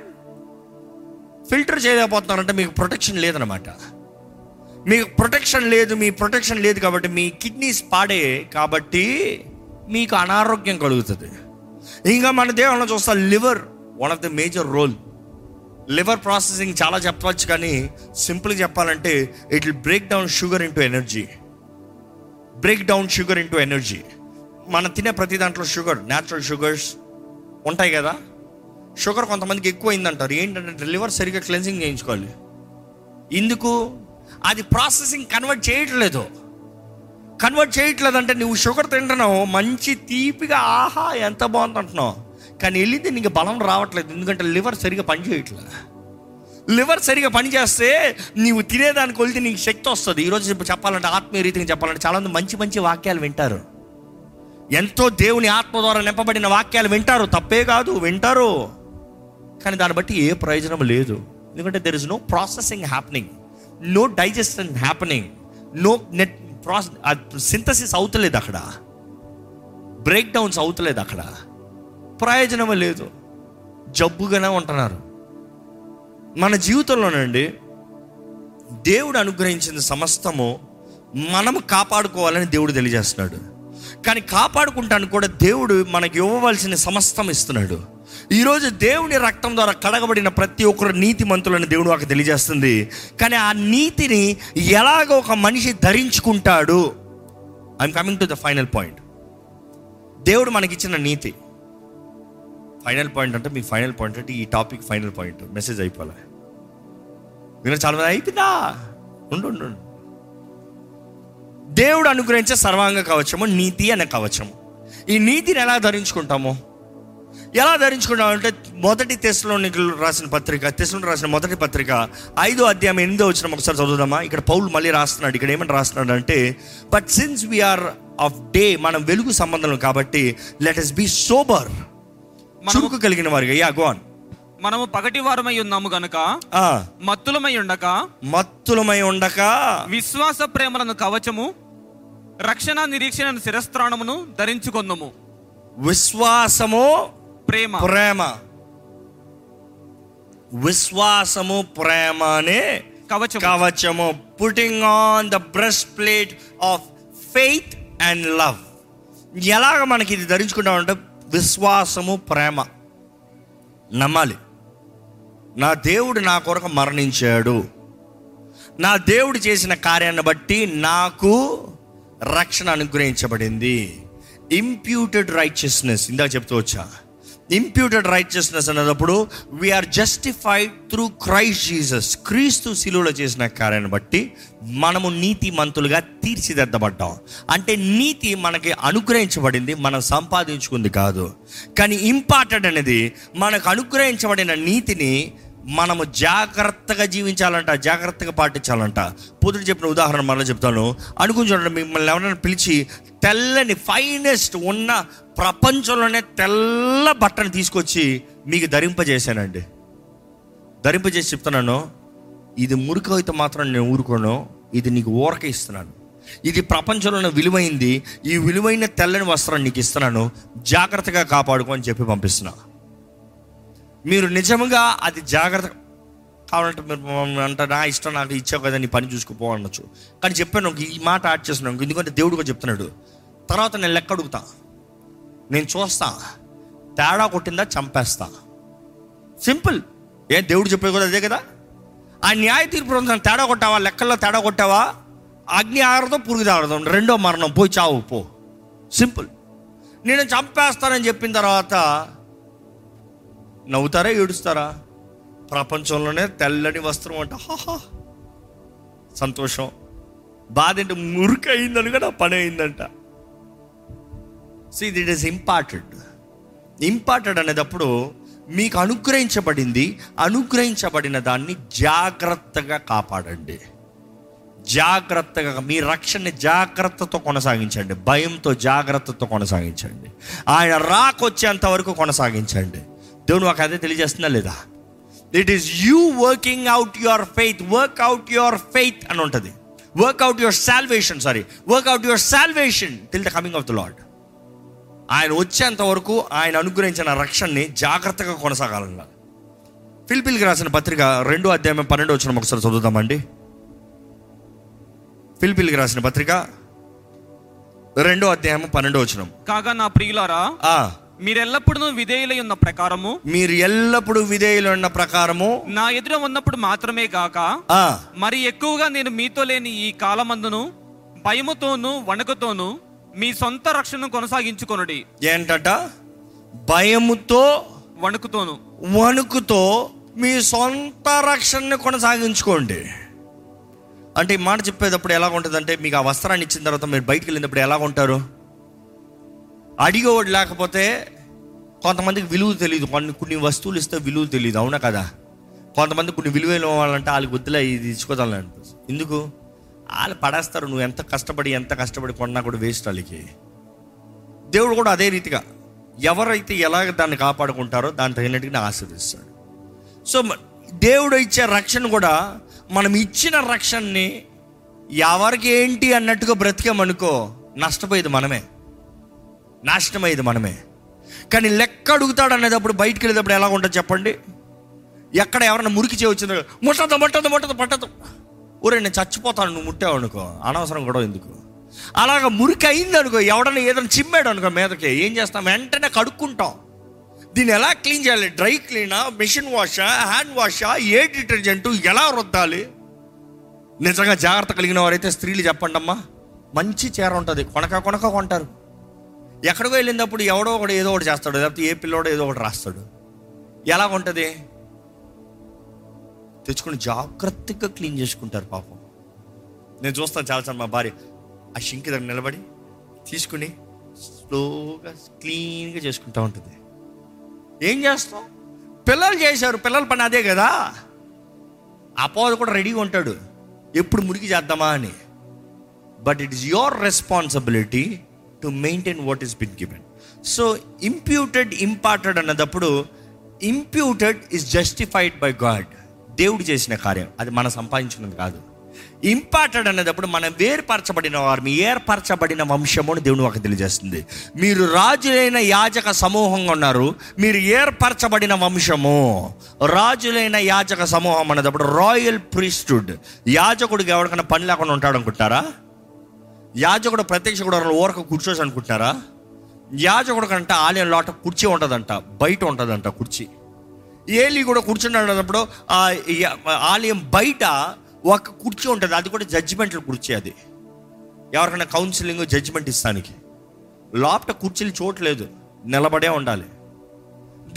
Filter చేయలేకపోతున్నారంటే మీకు ప్రొటెక్షన్ లేదనమాట. మీకు ప్రొటెక్షన్ లేదు, మీ ప్రొటెక్షన్ లేదు కాబట్టి మీ కిడ్నీస్ పాడే, కాబట్టి మీకు అనారోగ్యం కలుగుతుంది. ఇంకా మన దేహంలో చూస్తా liver, one of the major role. Liver processing చాలా చెప్పవచ్చు, కానీ సింపుల్గా చెప్పాలంటే it will break down sugar into energy. Break down sugar into energy. మనం తినే ప్రతి దాంట్లో షుగర్, న్యాచురల్ షుగర్స్ ఉంటాయి కదా. షుగర్ కొంతమందికి ఎక్కువ అయిందంటారు. ఏంటంటే లివర్ సరిగ్గా క్లెన్సింగ్ చేయించుకోవాలి. ఇందుకు అది ప్రాసెసింగ్ కన్వర్ట్ చేయట్లేదు. కన్వర్ట్ చేయట్లేదు అంటే నువ్వు షుగర్ తింటున్నావు, మంచి తీపిగా ఆహా ఎంత బాగుంది అంటున్నావు, కానీ వెళ్ళింది నీకు బలం రావట్లేదు. ఎందుకంటే లివర్ సరిగా పని చేయట్లేదు. లివర్ సరిగా పనిచేస్తే నీవు తినేదానికి వెళ్తే నీకు శక్తి వస్తుంది. ఈరోజు చెప్పాలంటే, ఆత్మీయ రీతిగా చెప్పాలంటే చాలామంది మంచి మంచి వాక్యాలు వింటారు, ఎంతో దేవుని ఆత్మ ద్వారా నింపబడిన వాక్యాలు వింటారు. తప్పే కాదు, వింటారు, కానీ దాన్ని బట్టి ఏ ప్రయోజనం లేదు. ఎందుకంటే there is no processing happening, no digestion happening, no net pros synthesis అవుతలేదు అక్కడ, బ్రేక్ డౌన్స్ అవుతలేదు అక్కడ, ప్రయోజనమే లేదు, జబ్బుగానే ఉంటున్నారు. మన జీవితంలోనండి దేవుడు అనుగ్రహించిన సమస్తము మనము కాపాడుకోవాలని దేవుడు తెలియజేస్తున్నాడు. కానీ కాపాడుకుంటాను కూడా దేవుడు మనకు ఇవ్వవలసిన సమస్తం ఇస్తున్నాడు. ఈరోజు దేవుని రక్తం ద్వారా కడగబడిన ప్రతి ఒక్కరు నీతి మంతులని దేవుడు నాకు తెలియజేస్తుంది. కానీ ఆ నీతిని ఎలాగో ఒక మనిషి ధరించుకుంటాడు. I'm coming to the final point. దేవుడు మనకిచ్చిన నీతి, ఫైనల్ పాయింట్ అంటే మీ ఫైనల్ పాయింట్ అంటే ఈ టాపిక్ ఫైనల్ పాయింట్, మెసేజ్ అయిపోలే. మీరు చాలా అయిపోయిందా? ఉండు ఉండు దేవుడు అనుగ్రహించే సర్వాంగ కవచము, నీతి అనే కవచము. ఈ నీతిని ఎలా ధరించుకుంటాము? ఎలా ధరించుకుంటామంటే మొదటి తెస్సలోనికలు రాసిన పత్రిక, తెస్సలోనికలు రాసిన మొదటి పత్రిక ఐదో అధ్యాయం ఎనిమిదో వచనం ఒకసారి చదువుదామా. ఇక్కడ పౌలు మళ్ళీ రాస్తున్నాడు. ఇక్కడ ఏమని రాస్తున్నాడు అంటే, but since we are of day, మనం వెలుగు సంబంధం కాబట్టి, లెట్ us బి సోబర్, చురుకు కలిగిన వారిగా. Yeah go on. మనము పగటి వారమై ఉన్నాము గనుక మత్తులమై ఉండక మత్తులమై ఉండక విశ్వాస ప్రేమలను కవచము, రక్షణ నిరీక్షణ శిరస్త్రాణమును ధరించుకొందుము. విశ్వాసము ప్రేమ, ప్రేమ విశ్వాసము ప్రేమ అనే కవచము కవచము putting on the breast plate of faith and love. ఎలాగ మనకి ఇది ధరించుకుంటామంటే విశ్వాసము ప్రేమ, నమ్మాలి. నా దేవుడు నా కొరకు మరణించాడు, నా దేవుడు చేసిన కార్యాన్ని బట్టి నాకు రక్షణ అనుగ్రహించబడింది. ఇంప్యూటెడ్ రైచియస్నెస్, ఇందాక చెప్తూ వచ్చా, ఇంప్యూటెడ్ రైచియస్నెస్ అనేటప్పుడు we are justified through Christ Jesus, క్రీస్తు శిలువలో చేసిన కార్యాన్ని బట్టి మనము నీతి మంతులుగా తీర్చిదిద్దబడ్డాం. అంటే నీతి మనకి అనుగ్రహించబడింది, మనం సంపాదించుకుంది కాదు. కానీ ఇంపార్టెంట్ అనేది మనకు అనుగ్రహించబడిన నీతిని మనము జాగ్రత్తగా జీవించాలంట, జాగ్రత్తగా పాటించాలంట. పొద్దున చెప్పిన ఉదాహరణ మళ్ళీ చెప్తాను. అనుకుని చూడండి, మిమ్మల్ని ఎవరైనా పిలిచి తెల్లని ఫైనెస్ట్ ఉన్న ప్రపంచంలోనే తెల్ల బట్టను తీసుకొచ్చి మీకు ధరింపజేశానండి, ధరింపజేసి చెప్తున్నాను, ఇది మురికి అయితే మాత్రం నేను ఊరుకోను, ఇది నీకు ఊరక ఇస్తున్నాను, ఇది ప్రపంచంలోనే విలువైంది, ఈ విలువైన తెల్లని వస్త్రాన్ని నీకు ఇస్తున్నాను, జాగ్రత్తగా కాపాడుకో అని చెప్పి పంపిస్తున్నా. మీరు నిజంగా అది జాగ్రత్త కావాలంటే మీరు అంటే నా ఇష్టం, నాకు ఇచ్చావు కదా, నీ పని చూసుకుపోవచ్చు. కానీ చెప్పాను, ఈ మాట యాడ్ చేస్తున్నాను ఎందుకంటే దేవుడు కూడా చెప్తున్నాడు, తర్వాత నేను లెక్క అడుగుతా, నేను చూస్తా, తేడా కొట్టిందా చంపేస్తా. సింపుల్. ఏ దేవుడు చెప్పేది కూడా అదే కదా. ఆ న్యాయ తీర్పు రోజున తేడా కొట్టావా, లెక్కల్లో తేడా కొట్టావా, అగ్ని ఆరదు పురుగు తాగదు, రెండో మరణం, పోయి చావు పో. సింపుల్. నేను చంపేస్తానని చెప్పిన తర్వాత నవ్వుతారా, ఏడుస్తారా? ప్రపంచంలోనే తెల్లని వస్త్రం అంట, హాహా సంతోషం. బాధ అంటే మురికి అయిందనుగా నా పని అయిందంట. సో ఇది ఇట్ ఈస్ ఇంపార్టెంట్. ఇంపార్టెంట్ అనేటప్పుడు మీకు అనుగ్రహించబడింది, అనుగ్రహించబడిన దాన్ని జాగ్రత్తగా కాపాడండి. జాగ్రత్తగా మీ రక్షణని జాగ్రత్తతో కొనసాగించండి, భయంతో జాగ్రత్తతో కొనసాగించండి, ఆయన రాకొచ్చేంత వరకు కొనసాగించండి. దేవుడు నాకు అదే తెలియజేస్తున్నా లేదా? It is you working out your faith, work out your faith అని ఉంటుంది. Work out your salvation, sorry work out your salvation till the coming of the lord. ఆయన వచ్చేంత వరకు ఆయన అనుగ్రహించిన రక్షణని జాగ్రత్తగా కొనసాగాలన్నా. ఫిలిప్పీయులకు రాసిన పత్రిక రెండో అధ్యాయం పన్నెండో వచనం ఒకసారి చదువుతామండి. ఫిలిప్పీయులకు రాసిన పత్రిక రెండో అధ్యాయం పన్నెండో వచనం. కాగా నా ప్రియులారా, మీరు ఎల్లప్పుడూ విధేయులై ఉన్న ప్రకారము, మీరు ఎల్లప్పుడూ విధేయులై ఉన్న ప్రకారము, నా ఎదుట ఉన్నప్పుడు మాత్రమే కాక మరి ఎక్కువగా నేను మీతో లేని ఈ కాలమందును భయముతోను వణుకుతోను మీ సొంత రక్షణను కొనసాగించుకొనుడి. ఏంటట? భయముతో వణుకుతోను, వణుకుతో మీ సొంత రక్షణను కొనసాగించుకోండి. అంటే ఈ మాట చెప్పేటప్పుడు ఎలా ఉంటుందంటే, మీకు ఆ వస్త్రాన్ని ఇచ్చిన తర్వాత మీరు బయటికి వెళ్ళినప్పుడు ఎలా ఉంటారు? అడిగేవాడు లేకపోతే కొంతమందికి విలువ తెలియదు. కొన్ని కొన్ని వస్తువులు ఇస్తే విలువ తెలియదు, అవునా కదా? కొంతమంది కొన్ని విలువలు ఇవ్వాలంటే వాళ్ళకి వద్దులే, ఇది ఇచ్చుకోదాలని అనిపిస్తుంది. ఎందుకు? వాళ్ళు పడేస్తారు. నువ్వు ఎంత కష్టపడి ఎంత కష్టపడి కొన్నా కూడా వేస్ట్. వాళ్ళకి దేవుడు కూడా అదే రీతిగా ఎవరైతే ఎలాగ దాన్ని కాపాడుకుంటారో దాన్ని తగినట్టుగా ఆశీర్వదిస్తాడు. సో దేవుడు ఇచ్చే రక్షణ కూడా, మనం ఇచ్చిన రక్షణని ఎవరికి ఏంటి అన్నట్టుగా బ్రతికామనుకో, నష్టపోయేది మనమే, నాశనమయ్యేది మనమే. కానీ లెక్క అడుగుతాడు అనేటప్పుడు బయటికి వెళ్ళేటప్పుడు ఎలా ఉంటుంది చెప్పండి? ఎక్కడ ఎవరైనా మురికి చేయొచ్చిందో ముట్టదు ముట్టదు ముట్టదు పట్టదు, ఊరే నేను చచ్చిపోతాను నువ్వు ముట్టావు అనుకో, అనవసరం కూడా ఎందుకు. అలాగ మురికి అయింది అనుకో, ఎవడన్నా ఏదైనా చిమ్మాడు అనుకో మీదకి, ఏం చేస్తాం? వెంటనే కడుక్కుంటాం. దీన్ని ఎలా క్లీన్ చేయాలి? డ్రై క్లీనా, మెషిన్ వాషా, హ్యాండ్ వాషా, ఏ డిటర్జెంటు, ఎలా రుద్దాలి? నిజంగా జాగ్రత్త కలిగిన వారైతే స్త్రీలు చెప్పండి అమ్మా, మంచి చీర ఉంటుంది, కొనక కొనక కొంటారు. ఎక్కడికో వెళ్ళినప్పుడు ఎవడో ఒకటి ఏదో ఒకటి చేస్తాడు, లేకపోతే ఏ పిల్లోడో ఏదో ఒకటి రాస్తాడు. ఎలా ఉంటుంది? తెచ్చుకుని జాగ్రత్తగా క్లీన్ చేసుకుంటారు పాపం. నేను చూస్తాను చాలాసార్లు మా భార్య ఆ షింక్ దగ్గర నిలబడి తీసుకుని స్లోగా క్లీన్గా చేసుకుంటూ ఉంటుంది. ఏం చేస్తాం? పిల్లలు చేశారు, పిల్లల పని అదే కదా. అపోజ్ కూడా రెడీగా ఉంటాడు ఎప్పుడు మురికి చేద్దామా అని. But it is your responsibility to maintain what has been given. So imputed, imparted అన్నప్పుడు imputed is justified by God. దేవుడు చేసిన కార్యం అది, మనం సంపాదించుకున్నది కాదు. ఇంపార్టెడ్ అనేటప్పుడు మనం వేర్పరచబడిన వారు, మీ ఏర్పరచబడిన వంశము అని దేవుడు మాకు తెలియజేస్తుంది. మీరు రాజులైన యాజక సమూహంగా ఉన్నారు, మీరు ఏర్పరచబడిన వంశము. రాజులైన యాజక సమూహం అనేటప్పుడు రాయల్ ప్రీస్ట్హుడ్. యాజకుడికి ఎవరికైనా పని లేకుండా ఉంటాడు అనుకుంటారా? యాజకుడు ప్రత్యక్ష కూడా ఓరక కూర్చోవచ్చు అనుకుంటారా? యాజకుడు కంటే ఆలయం లోట కుర్చీ ఉంటుందంట, బయట ఉంటుందంట కుర్చీ. ఏలి కూడా కూర్చున్నప్పుడు ఆలయం బయట ఒక కుర్చీ ఉంటుంది, అది కూడా జడ్జిమెంట్ల కుర్చీ. అది ఎవరికైనా కౌన్సిలింగ్ జడ్జిమెంట్ ఇస్తానికి. లోపట కుర్చీలు చోట్లేదు, నిలబడే ఉండాలి.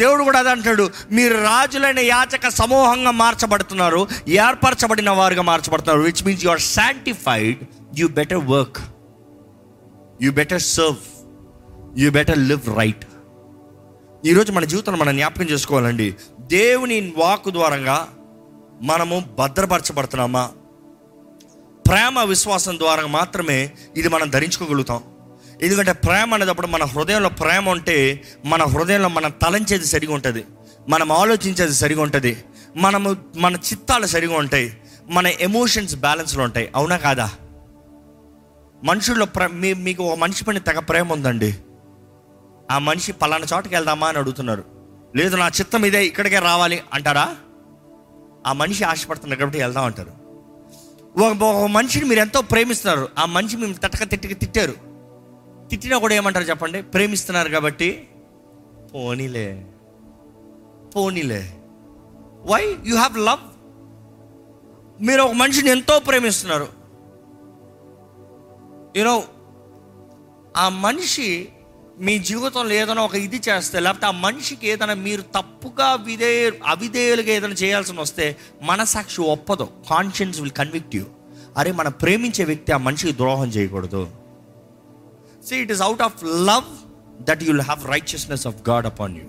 దేవుడు కూడా అది అంటాడు, మీరు రాజులైన యాచక సమూహంగా మార్చబడుతున్నారు, ఏర్పరచబడిన వారుగా మార్చబడుతున్నారు. Which means you are sanctified, you better work, you better serve, you better live right. ఈరోజు మన జీవితాన్ని మనం జ్ఞాపకం చేసుకోవాలండి. దేవుని వాక్కు ద్వారంగా మనము భద్రపరచబడుతున్నామా? ప్రేమ విశ్వాసం ద్వారా మాత్రమే ఇది మనం ధరించుకోగలుగుతాం. ఎందుకంటే ప్రేమ అనేటప్పుడు మన హృదయంలో ప్రేమ ఉంటే మన హృదయంలో మనం తలంచేది సరిగా ఉంటుంది, మనం ఆలోచించేది సరిగా ఉంటుంది, మనము మన చిత్తాలు సరిగా ఉంటాయి, మన ఎమోషన్స్ బ్యాలెన్స్లో ఉంటాయి. అవునా కాదా? మనుషుల్లో ప్రే మీ మీకు ఒక మనిషి పైన తెగ ప్రేమ ఉందండి. ఆ మనిషి పలానా చోటకి వెళ్దామా అని అడుగుతున్నారు. లేదు, నా చిత్తం ఇదే, ఇక్కడికే రావాలి అంటారా? ఆ మనిషి ఆశపడుతున్నారు కాబట్టి వెళ్దాం అంటారు. ఒక మనిషిని మీరు ఎంతో ప్రేమిస్తున్నారు, ఆ మనిషి మేము తటక తిట్టికి తిట్టారు, తిట్టినా కూడా ఏమంటారు చెప్పండి? ప్రేమిస్తున్నారు కాబట్టి పోనీలే పోనీలే. వై? You have love. మీరు ఒక మనిషిని ఎంతో ప్రేమిస్తున్నారు, యూనో ఆ మనిషి మీ జీవితంలో ఏదైనా ఒక ఇది చేస్తే, లేకపోతే ఆ మనిషికి ఏదైనా మీరు తప్పుగా విధే అవిధేయులుగా ఏదైనా చేయాల్సిన వస్తే మనసాక్షి ఒప్పదు. Conscience will convict you. అరే, మనం ప్రేమించే వ్యక్తి ఆ మనిషికి ద్రోహం చేయకూడదు. See, it is out of love that you will have righteousness of God upon you.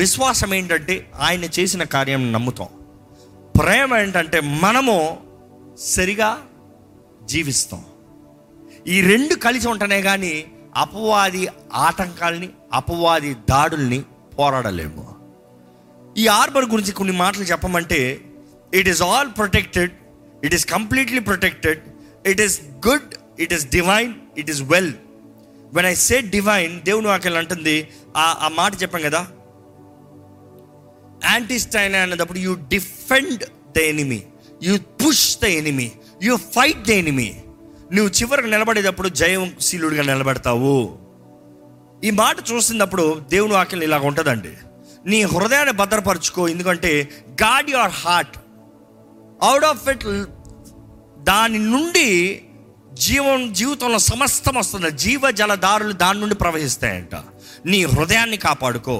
విశ్వాసం ఏంటంటే ఆయన చేసిన కార్యం నమ్ముతాం. ప్రేమ ఏంటంటే మనము సరిగా జీవిస్తాం. ఈ రెండు కలిసి ఉంటేనే కానీ అపవాది ఆటంకాలని, అపవాది దాడుల్ని పోరాడలేము. ఈ ఆర్బర్ గురించి కొన్ని మాటలు చెప్పమంటే, it is all protected, it is completely protected, it is good, it is divine, it is well. When I say divine, దేవుని వాక్యం అంటుంది, ఆ మాట చెప్పాం కదా, యాంటీస్టైన్ అనేటప్పుడు you defend the enemy, you push the enemy, you fight the enemy. నువ్వు చివరికి నిలబడేటప్పుడు జయశీలుడిగా నిలబెడతావు. ఈ మాట చూసినప్పుడు దేవుని వాక్యం ఇలాగ ఉంటుందండి, నీ హృదయాన్ని భద్రపరచుకో, ఎందుకంటే guard your heart, out of it, దాని నుండి జీవం, జీవితంలో సమస్తం వస్తుంది. జీవ జలధారులు దాని నుండి ప్రవహిస్తాయంట. నీ హృదయాన్ని కాపాడుకో,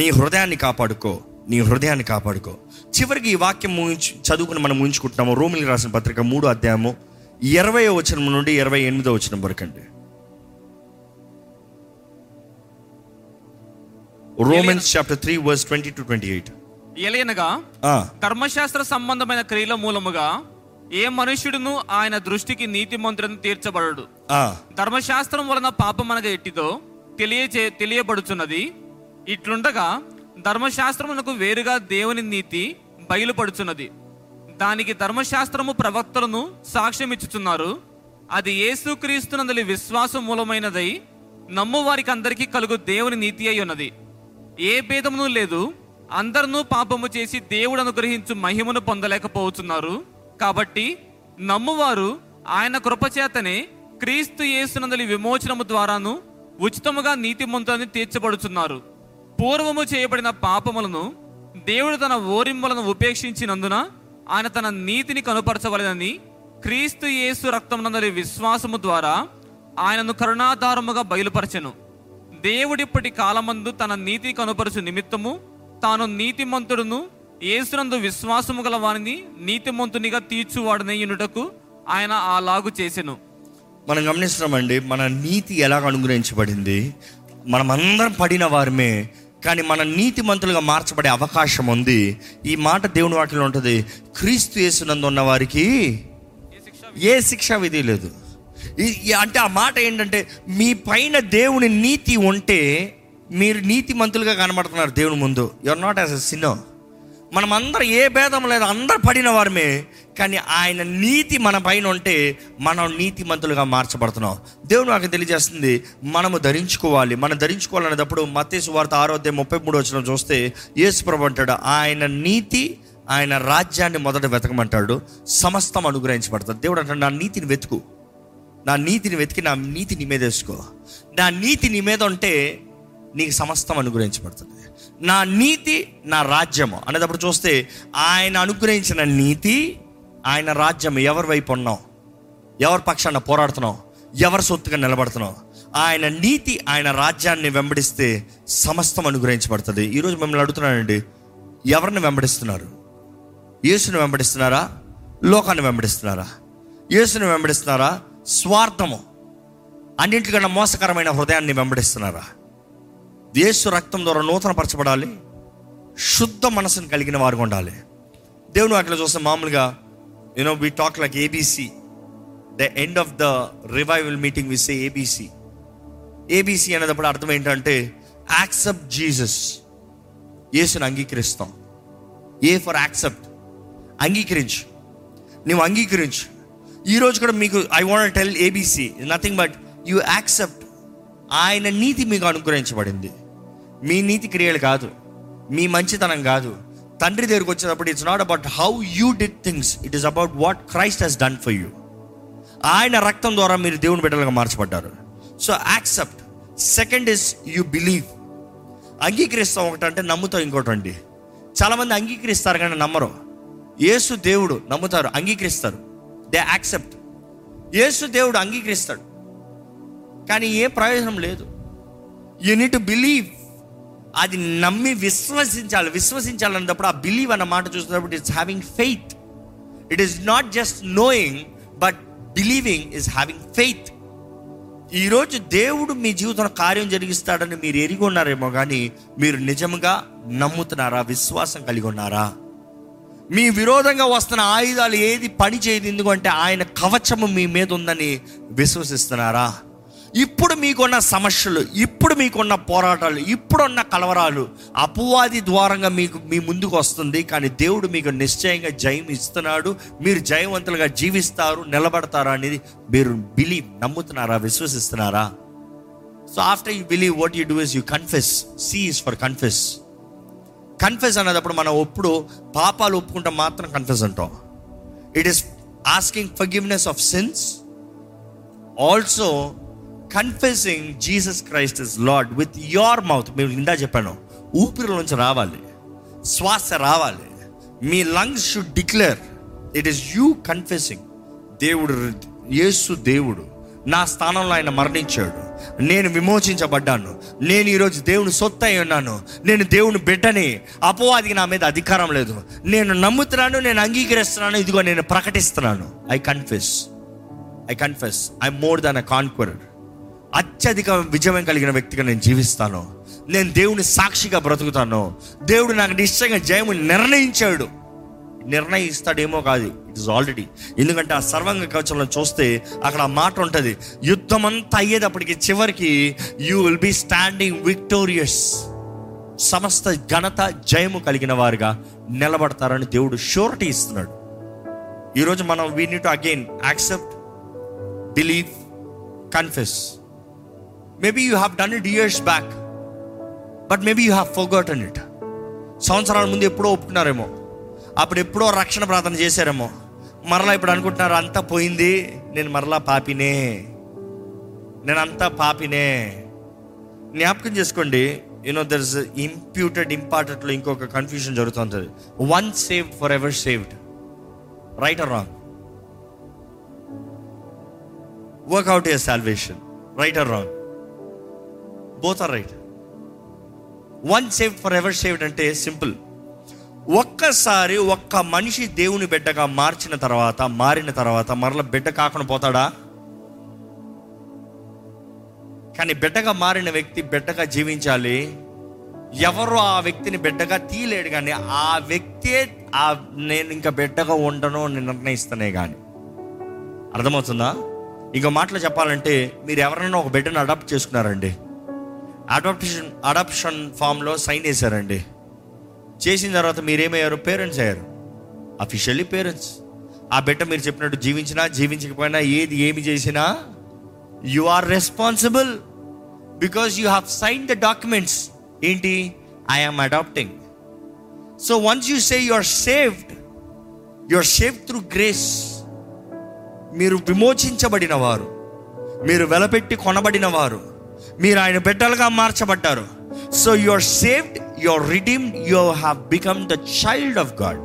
నీ హృదయాన్ని కాపాడుకో, నీ హృదయాన్ని కాపాడుకో. చివరికి ఈ వాక్యం ముగించి చదువుకుని మనం ముగించుకుంటున్నాము. రోమిలికి రాసిన పత్రిక మూడో అధ్యాయము ఇరవై వచనం నుండి ఇరవై ఎనిమిదో వచనం వరకు అండి. Romans chapter three verse twenty to twenty eight. ఎలయనగా కర్మశాస్త్ర సంబంధమైన క్రియల మూలముగా ఏ మనుష్యుడును ఆయన దృష్టికి నీతిమంతుడని తీర్చబడడు. ధర్మశాస్త్రం వలన పాపం అనగా ఎట్టిదో తెలియచే తెలియబడుచున్నది. ఇట్లుండగా ధర్మశాస్త్రమునకు వేరుగా దేవుని నీతి బయలుపడుచున్నది. దానికి ధర్మశాస్త్రము ప్రవక్తలను సాక్ష్యం ఇచ్చుచున్నారు. అది యేసుక్రీస్తునందలి విశ్వాసం మూలమైనదై నమ్ము వారికి అందరికీ కలుగు దేవుని నీతి అయి ఉన్నది. ఏ భేదమును లేదు, అందరినూ పాపము చేసి దేవుడు అనుగ్రహించు మహిమను పొందలేకపోతున్నారు. కాబట్టి నమ్మువారు ఆయన కృపచేతనే క్రీస్తు యేసునందలి విమోచనము ద్వారాను ఉచితముగా నీతిమంతులని తీర్చబడుచున్నారు. పూర్వము చేయబడిన పాపములను దేవుడు తన ఓరింపులను ఉపేక్షించినందున ఆయన తన నీతిని కనుపరచవలెనని క్రీస్తు యేసు రక్తమునందలి విశ్వాసము ద్వారా ఆయనను కరుణాధారముగా బయలుపరచెను. దేవుడిప్పటి కాలమందు తన నీతిని కనుపరచు నిమిత్తము తాను నీతిమంతుడును యేసునందు విశ్వాసము గల వారిని నీతిమంతునిగా తీర్చువాడనే యునుటకు ఆయన అలాగు చేసెను. మనం గమనిస్తున్నామండి, మన నీతి ఎలాగ అనుగ్రహించబడింది, మనమందరం పడిన వారమే, కానీ మన నీతిమంతులుగా మార్చబడే అవకాశం ఉంది. ఈ మాట దేవుని వాక్యంలో ఉంటుంది, క్రీస్తు యేసునందు ఉన్న వారికి ఏ శిక్షా విధి లేదు. అంటే ఆ మాట ఏంటంటే, మీ పైన దేవుని నీతి ఉంటే మీరు నీతిమంతులుగా కనబడుతున్నారు దేవుని ముందు. You're not as a sinner. మనం అందరం ఏ భేదం లేదు, అందరు పడిన వారమే, కానీ ఆయన నీతి మన పైన ఉంటే మనం నీతిమంతులుగా మార్చబడుతున్నాం. దేవుడు నాకు తెలియజేస్తుంది మనము ధరించుకోవాలి. మనం ధరించుకోవాలనేటప్పుడు మత్తయి వార్త ఆరో అధ్యాయం ముప్పై మూడు వచనం చూస్తే యేసు ప్రభు అంటాడు, ఆయన నీతి, ఆయన రాజ్యాన్ని మొదట వెతకమంటాడు, సమస్తం అనుగ్రహించబడతాడు. దేవుడు అంటాడు, నా నీతిని వెతుకు, నా నీతిని వెతికి నా నీతి నీ మీద వేసుకో. నా నీతి నీ మీద ఉంటే నీకు సమస్తం అనుగ్రహించబడుతుంది. నా నీతి, నా రాజ్యము అనేటప్పుడు చూస్తే ఆయన అనుగ్రహించిన నీతి, ఆయన రాజ్యం. ఎవరి వైపు ఉన్నాం? ఎవరి పక్షాన పోరాడుతున్నాం? ఎవరి సొత్తుగా నిలబడుతున్నాం? ఆయన నీతి ఆయన రాజ్యాన్ని వెంబడిస్తే సమస్తం అనుగ్రహించబడుతుంది. ఈరోజు మిమ్మల్ని అడుగుతున్నానండి, ఎవరిని వెంబడిస్తున్నారు? యేసుని వెంబడిస్తున్నారా, లోకాన్ని వెంబడిస్తున్నారా? యేసుని వెంబడిస్తున్నారా, స్వార్థము అన్నింటికన్నా మోసకరమైన హృదయాన్ని వెంబడిస్తున్నారా? యేసు రక్తం ద్వారా నూతనపరచబడాలి, శుద్ధ మనసును కలిగిన వారు ఉండాలి. దేవుని వాటిలో చూస్తే మామూలుగా you know we talk like ABC. The end of the revival meeting we say ABC. ABC అనేటప్పుడు అర్థం ఏంటంటే యాక్సెప్ట్ జీసస్, యేసుని అంగీకరిస్తాం. ఏ ఫర్ యాక్సెప్ట్, అంగీకరించు, నువ్వు అంగీకరించు. ఈరోజు కూడా మీకు I want tell ABC nothing but you accept. ఆయన నీతి మీకు అనుగ్రహించబడింది. మీ నీతి క్రియలు కాదు, మీ మంచితనం కాదు. తండ్రి దగ్గరికి వచ్చేటప్పుడు it's not about how you did things, it is about what Christ he's done for you. ఆయన రక్తం ద్వారా మీరు దేవుని బిడ్డలుగా మార్చబడ్డారు. So accept. Second is you believe. అంగీకరిస్తాం ఒకటంటే నమ్ముతాం, ఇంకోటండి చాలామంది అంగీకరిస్తారు కానీ నమ్మరు. యేసు దేవుడు నమ్ముతారు, అంగీకరిస్తారు. They accept. యేసు దేవుడు అంగీకరిస్తాడు కానీ ఏ ప్రయోజనం లేదు. You need to believe. అది నమ్మి విశ్వసించాలి. విశ్వసించాలన్నప్పుడు ఆ బిలీవ్ అన్న మాట చూసినప్పుడు it's having faith. It is not just knowing but believing is having faith. ఈరోజు దేవుడు మీ జీవితంలో కార్యం జరిగిస్తాడని మీరు ఎరిగి ఉన్నారేమో కానీ మీరు నిజంగా నమ్ముతున్నారా, విశ్వాసం కలిగి ఉన్నారా? మీ విరోధంగా వస్తున్న ఆయుధాలు ఏది పని చేయదు, ఎందుకంటే ఆయన కవచము మీ మీద ఉందని విశ్వసిస్తున్నారా? ఇప్పుడు మీకున్న సమస్యలు, ఇప్పుడు మీకున్న పోరాటాలు, ఇప్పుడున్న కలవరాలు అపవాది ద్వారంగా మీకు మీ ముందుకు వస్తుంది కానీ దేవుడు మీకు నిశ్చయంగా జయం ఇస్తున్నాడు. మీరు జయవంతులుగా జీవిస్తారు, నిలబడతారా అనేది మీరు బిలీవ్, నమ్ముతున్నారా, విశ్వసిస్తున్నారా? So after you believe what you do is you confess. C is for confess. Confess అనేటప్పుడు మనం ఎప్పుడు పాపాలు ఒప్పుకుంటాం మాత్రం కన్ఫెస్ అంటాం. It is asking forgiveness of sins, also confessing Jesus Christ is Lord with your mouth. మేము నిండా చెప్పాను, ఊపిరిలో నుంచి రావాలి, శ్వాస రావాలి. మీ lungs should declare. It is you confessing. దేవుడు, యేసు దేవుడు, నా స్థానంలో ఆయన మరణించాడు, నేను విమోచించబడ్డాను, నేను ఈరోజు దేవుని సొత్తు అయి ఉన్నాను, నేను దేవుని బిడ్డని, అపవాదికి నా మీద అధికారం లేదు, నేను నమ్ముతున్నాను, నేను అంగీకరిస్తున్నాను, ఇదిగో నేను ప్రకటిస్తున్నాను. I confess, I confess I more than a conqueror. అత్యధిక విజయం కలిగిన వ్యక్తిగా నేను జీవిస్తాను, నేను దేవుని సాక్షిగా బ్రతుకుతాను, దేవుడు నాకు నిశ్చయంగా జయము నిర్ణయించాడు. నిర్ణయిస్తాడేమో కాదు, ఇట్ ఇస్ ఆల్రెడీ. ఎందుకంటే ఆ సర్వాంగ కవచంలో చూస్తే అక్కడ ఆ మాట ఉంటుంది, యుద్ధం అంతా అయ్యేటప్పటికి చివరికి you will be standing victorious. సమస్త ఘనత జయము కలిగిన వారుగా నిలబడతారని దేవుడు షూరిటీ ఇస్తున్నాడు. ఈరోజు మనం we need to again accept, believe, confess. Maybe you have done it years back, but maybe you have forgotten it. సంవత్సరాల ముందు ఎప్పుడో ఒప్పుకున్నారేమో, అప్పుడు ఎప్పుడో రక్షణ ప్రార్థన చేశారేమో, మరలా ఇప్పుడు అనుకుంటున్నారు అంతా పోయింది, నేను మరలా పాపినే, నేను అంతా పాపినే. జ్ఞాపకం చేసుకోండి, యూనో దర్ ఇస్ ఇంప్యూటెడ్ ఇంపార్టెంట్లో ఇంకొక కన్ఫ్యూజన్ జరుగుతుంటుంది. Once saved for ever saved, right or wrong? Work out your salvation, right or wrong? Both are right. One saved forever saved అంటే సింపుల్. ఒక్కసారి ఒక్క మనిషి దేవుని బిడ్డగా మార్చిన తర్వాత మారిన తర్వాత మరలా బిడ్డ కాకుండా పోతాడా? కానీ బిడ్డగా మారిన వ్యక్తి బిడ్డగా జీవించాలి. ఎవరు ఆ వ్యక్తిని బిడ్డగా తీయలేడు కానీ ఆ వ్యక్తే ఆ నేను ఇంకా బిడ్డగా ఉండను నేను నిర్ణయిస్తానే కానీ. అర్థమవుతుందా? ఇంకో మాటలో చెప్పాలంటే మీరు ఎవరైనా ఒక బిడ్డను అడాప్ట్ చేసుకున్నారండి, అడాప్షన్ అడాప్షన్ ఫామ్లో సైన్ చేశారండి. చేసిన తర్వాత మీరేమయ్యారు? పేరెంట్స్ అయ్యారు, అఫీషియల్లీ పేరెంట్స్. ఆ బిడ్డ మీరు చెప్పినట్టు జీవించినా జీవించకపోయినా ఏది ఏమి చేసినా you are responsible because you have sign the documents. ఏంటి? I'm adopting. So once you say you are saved, you are saved through grace. మీరు విమోచించబడిన వారు, మీరు వెలపెట్టి కొనబడిన వారు, మీరు ఆయన బిడ్డలుగా మార్చబడ్డారు. So you are saved, you are redeemed, you have become the child of God.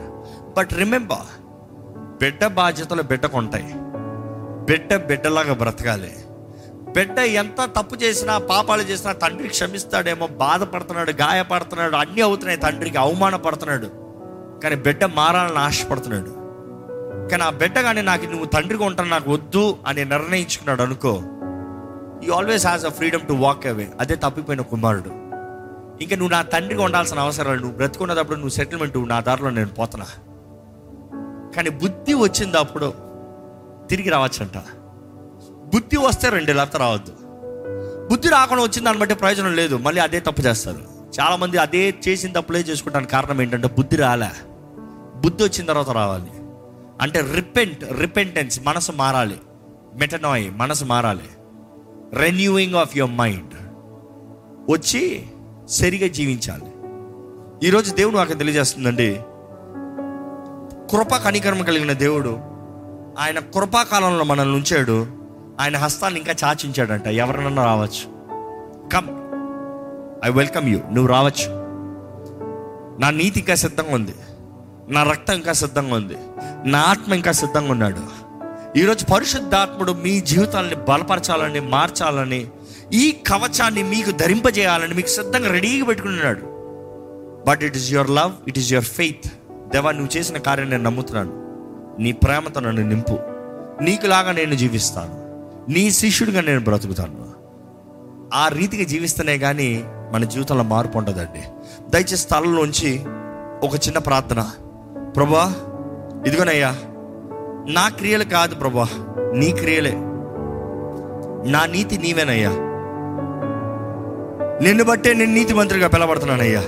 But remember, బిడ్డ బాధ్యతలు బిడ్డకు ఉంటాయి. బిడ్డ బిడ్డలాగా బ్రతకాలి. బిడ్డ ఎంత తప్పు చేసినా పాపాలు చేసినా తండ్రి క్షమిస్తాడేమో, బాధపడుతున్నాడు, గాయపడుతున్నాడు, అన్నీ అవుతున్నాయి, తండ్రికి అవమానపడుతున్నాడు. కానీ బిడ్డ మారాలని ఆశపడుతున్నాడు. కానీ ఆ బిడ్డ కానీ నాకు నువ్వు తండ్రిగా ఉంటాను నాకు వద్దు అని నిర్ణయించుకున్నాడు అనుకో, you always has a freedom to walk away. అదే తప్పిపోయిన కుమారుడు. ఇంకా నువ్వు నా తండ్రిగా ఉండాల్సిన అవసరం లేదు, నువ్వు బ్రతుకున్నప్పుడు నువ్వు సెటిల్మెంట్, నువ్వు నా దారిలో నేను పోతున్నా. కానీ బుద్ధి వచ్చింది, అప్పుడు తిరిగి రావచ్చంట. బుద్ధి వస్తే రెండు లేకపోతే రావద్దు. బుద్ధి రాకుండా వచ్చింది దాన్ని బట్టి ప్రయోజనం లేదు, మళ్ళీ అదే తప్పు చేస్తారు. చాలామంది అదే చేసిన తప్పులే చేసుకుంటానికి కారణం ఏంటంటే బుద్ధి రాలే. బుద్ధి వచ్చిన తర్వాత రావాలి అంటే రిపెంట్, రిపెంటెన్స్, మనసు మారాలి. మెటనాయ్, మనసు మారాలి. రెన్యూయింగ్ ఆఫ్ యువర్ మైండ్ వచ్చి సరిగా జీవించాలి. ఈరోజు దేవుడు నాకు తెలియజేస్తుందండి, కృప కనికరం కలిగిన దేవుడు ఆయన కృపాకాలంలో మనల్ని ఉంచాడు. ఆయన హస్తాన్ని ఇంకా చాచించాడంట. ఎవరినన్నా రావచ్చు, కమ్, ఐ వెల్కమ్ యూ, నువ్వు రావచ్చు. నా నీతి ఇంకా సిద్ధంగా ఉంది, నా రక్తం ఇంకా సిద్ధంగా ఉంది, నా ఆత్మ ఇంకా సిద్ధంగా ఉన్నాడు. ఈరోజు పరిశుద్ధాత్ముడు మీ జీవితాలని బలపరచాలని, మార్చాలని, ఈ కవచాన్ని మీకు ధరింపజేయాలని మీకు సిద్ధంగా రెడీగా పెట్టుకున్నాడు. But it is your love, it is your faith. దేవా, నువ్వు చేసిన కార్యం నేను నమ్ముతున్నాను, నీ ప్రేమతో నన్ను నింపు, నీకులాగా నేను జీవిస్తాను, నీ శిష్యుడిగా నేను బ్రతుకుతాను. ఆ రీతిగా జీవిస్తేనే కానీ మన జీవితంలో మార్పు ఉండదండి. దయచేసి స్థలంలోంచి ఒక చిన్న ప్రార్థన. ప్రభువా, ఇదిగోనయ్యా, నా క్రియలు కాదు ప్రభువా, నీ క్రియలే, నా నీతి నీవేనయ్యా, నిన్ను బట్టే నేను నీతి మంత్రిగా పిలబడుతున్నానయ్యా.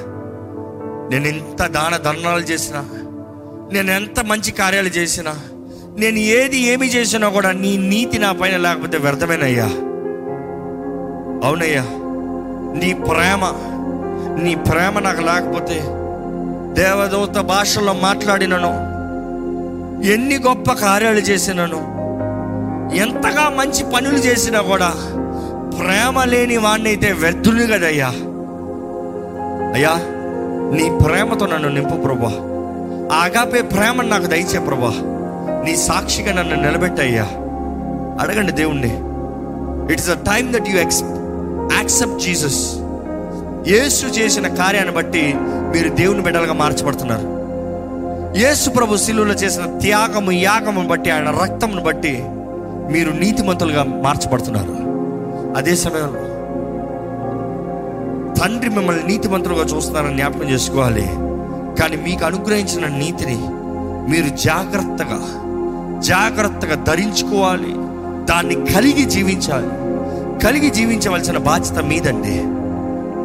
నేను ఎంత దాన ధర్మాలు చేసినా, నేను ఎంత మంచి కార్యాలు చేసినా, నేను ఏది ఏమి చేసినా కూడా నీ నీతి నా పైన లేకపోతే వ్యర్థమేనయ్యా. అవునయ్యా, నీ ప్రేమ, నీ ప్రేమ నాకు లేకపోతే, దేవదూత భాషల్లో మాట్లాడినను, ఎన్ని గొప్ప కార్యాలు చేసినను, ఎంతగా మంచి పనులు చేసినా కూడా ప్రేమ లేని వాడినైతే వ్యర్థులు కదయ్యా. అయ్యా, నీ ప్రేమతో నన్ను నింపు ప్రభా, ఆగాపే ప్రేమను నాకు దయచే ప్రభా, నీ సాక్షిగా నన్ను నిలబెట్టయ్యా. అడగండి దేవుణ్ణి. It is a time that you ex accept Jesus. యేసు చేసిన కార్యాన్ని బట్టి మీరు దేవుని బిడ్డలుగా మార్చబడుతున్నారు. యేసు ప్రభు శిలువలో చేసిన త్యాగము, యాగమును బట్టి, ఆయన రక్తమును బట్టి మీరు నీతిమంతులుగా మార్చబడుతున్నారు. అదే సమయంలో తండ్రి మిమ్మల్ని నీతిమంతులుగా చూస్తున్నారని జ్ఞాపకం చేసుకోవాలి. కానీ మీకు అనుగ్రహించిన నీతిని మీరు జాగ్రత్తగా జాగ్రత్తగా ధరించుకోవాలి. దాన్ని కలిగి జీవించాలి. కలిగి జీవించవలసిన బాధ్యత మీదండి.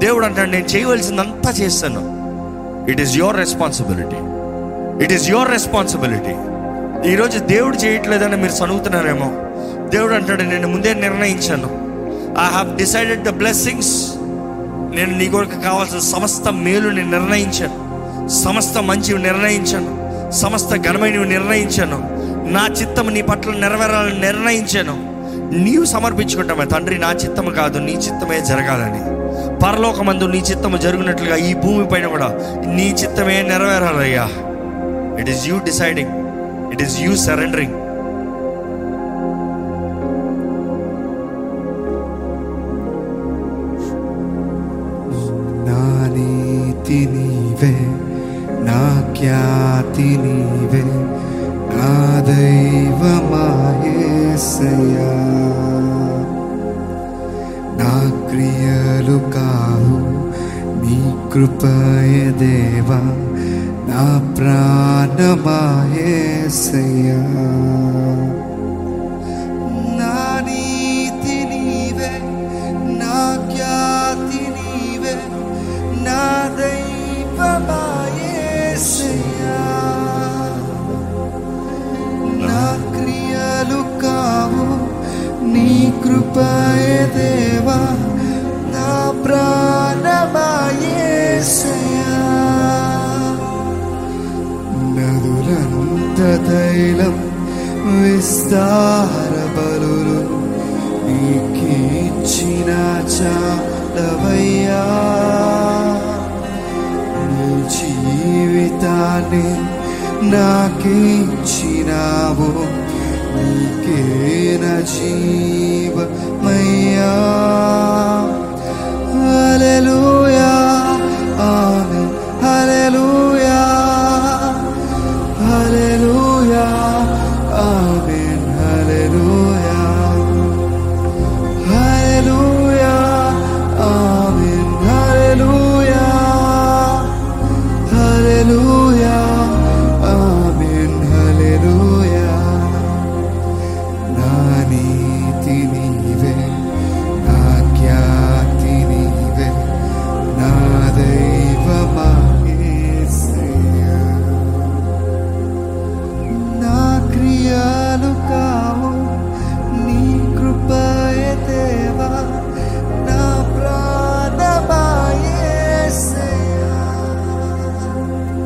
దేవుడు అంటాడు, నేను చేయవలసిందంతా చేస్తాను. It is your responsibility, it is your responsibility. ఈరోజు దేవుడు చేయట్లేదని మీరు చదువుతున్నారేమో. దేవుడు అంటాడు, నేను ముందే నిర్ణయించాను. I have decided the blessings. నేను నీ కొరకు కావాల్సిన సమస్త మేలుని నిర్ణయించాను, సమస్త మంచివి నిర్ణయించాను, సమస్త ఘనమైనవి నిర్ణయించాను. నా చిత్తము నీ పట్ల నెరవేరాలని నిర్ణయించాను. నీవు సమర్పించుకుంటామే తండ్రి, నా చిత్తము కాదు నీ చిత్తమే జరగాలని. పరలోకమందు నీ చిత్తము జరిగినట్లుగా ఈ భూమి పైన కూడా నీ చిత్తమే నెరవేరాలయ్యా. It is you deciding, it is you surrendering. నా నీతి నీవే, నా ఖ్యాతి నీవే, నా దైవమాయేసయ్యా. నా క్రియలు కావు నీ కృపయే దేవా, నా ప్రాణమాయేసయ్యా. నా నీతి నీవే, నా ఖ్యాతి నీవే, నా దైవమాయేసయ్యా. నా క్రియలు కావు నీ కృపయే దేవా, నా ప్రాణమాయేసయ్యా. నదులంత తైలం విస్తార బలులు నీకిచ్చిన చాలవయ్యా. నీ జీవితాన్ని నాకిచ్చినావు, నీకే నా జీవమయ్యా.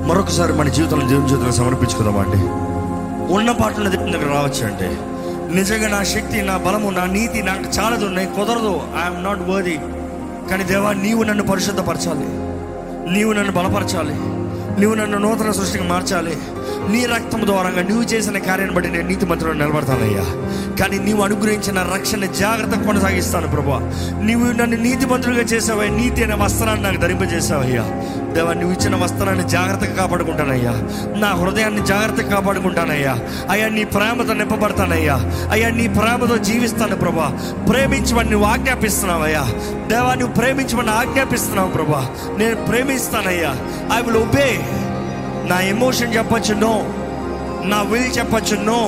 మరొకసారి మన జీవితంలో దేవుని చేతులను సమర్పించుకుందామండి. ఉన్న పాటల దేవుని దగ్గర రావచ్చు అంటే నిజంగా నా శక్తి, నా బలము, నా నీతి నాకు చాలదు, నేను కుదరదు, ఐఎమ్ నాట్ వర్ది. కానీ దేవా, నీవు నన్ను పరిశుద్ధపరచాలి, నీవు నన్ను బలపరచాలి, నీవు నన్ను నూతన సృష్టికి మార్చాలి. నీ రక్తం ద్వారంగా నువ్వు చేసిన కార్యాన్ని బట్టి నేను నీతి మంత్రులు నిలబడతానయ్యా. కానీ నీవు అనుగ్రహించిన రక్షణ జాగ్రత్తగా కొనసాగిస్తాను ప్రభా. నీవు నన్ను నీతి మంత్రులుగా చేసావయ్యా, నీతి అనే వస్త్రాన్ని నాకు ధరింపజేసావయ్యా. దేవా, నువ్వు ఇచ్చిన వస్త్రాన్ని జాగ్రత్తగా కాపాడుకుంటానయ్యా, నా హృదయాన్ని జాగ్రత్తగా కాపాడుకుంటానయ్యా. అయ్యా, నీ ప్రేమతో నింపబడతానయ్యా, అయ్యా నీ ప్రేమతో జీవిస్తాను ప్రభా. ప్రేమించమని నువ్వు ఆజ్ఞాపిస్తున్నావయ్యా. దేవా, నువ్వు ప్రేమించమని ఆజ్ఞాపిస్తున్నావు ప్రభా. నేను ప్రేమిస్తానయ్యా, ఐ విల్ ఒబే. నా ఎమోషన్ చెప్పచ్చు నో, నా విల్ చెప్పచ్చు no,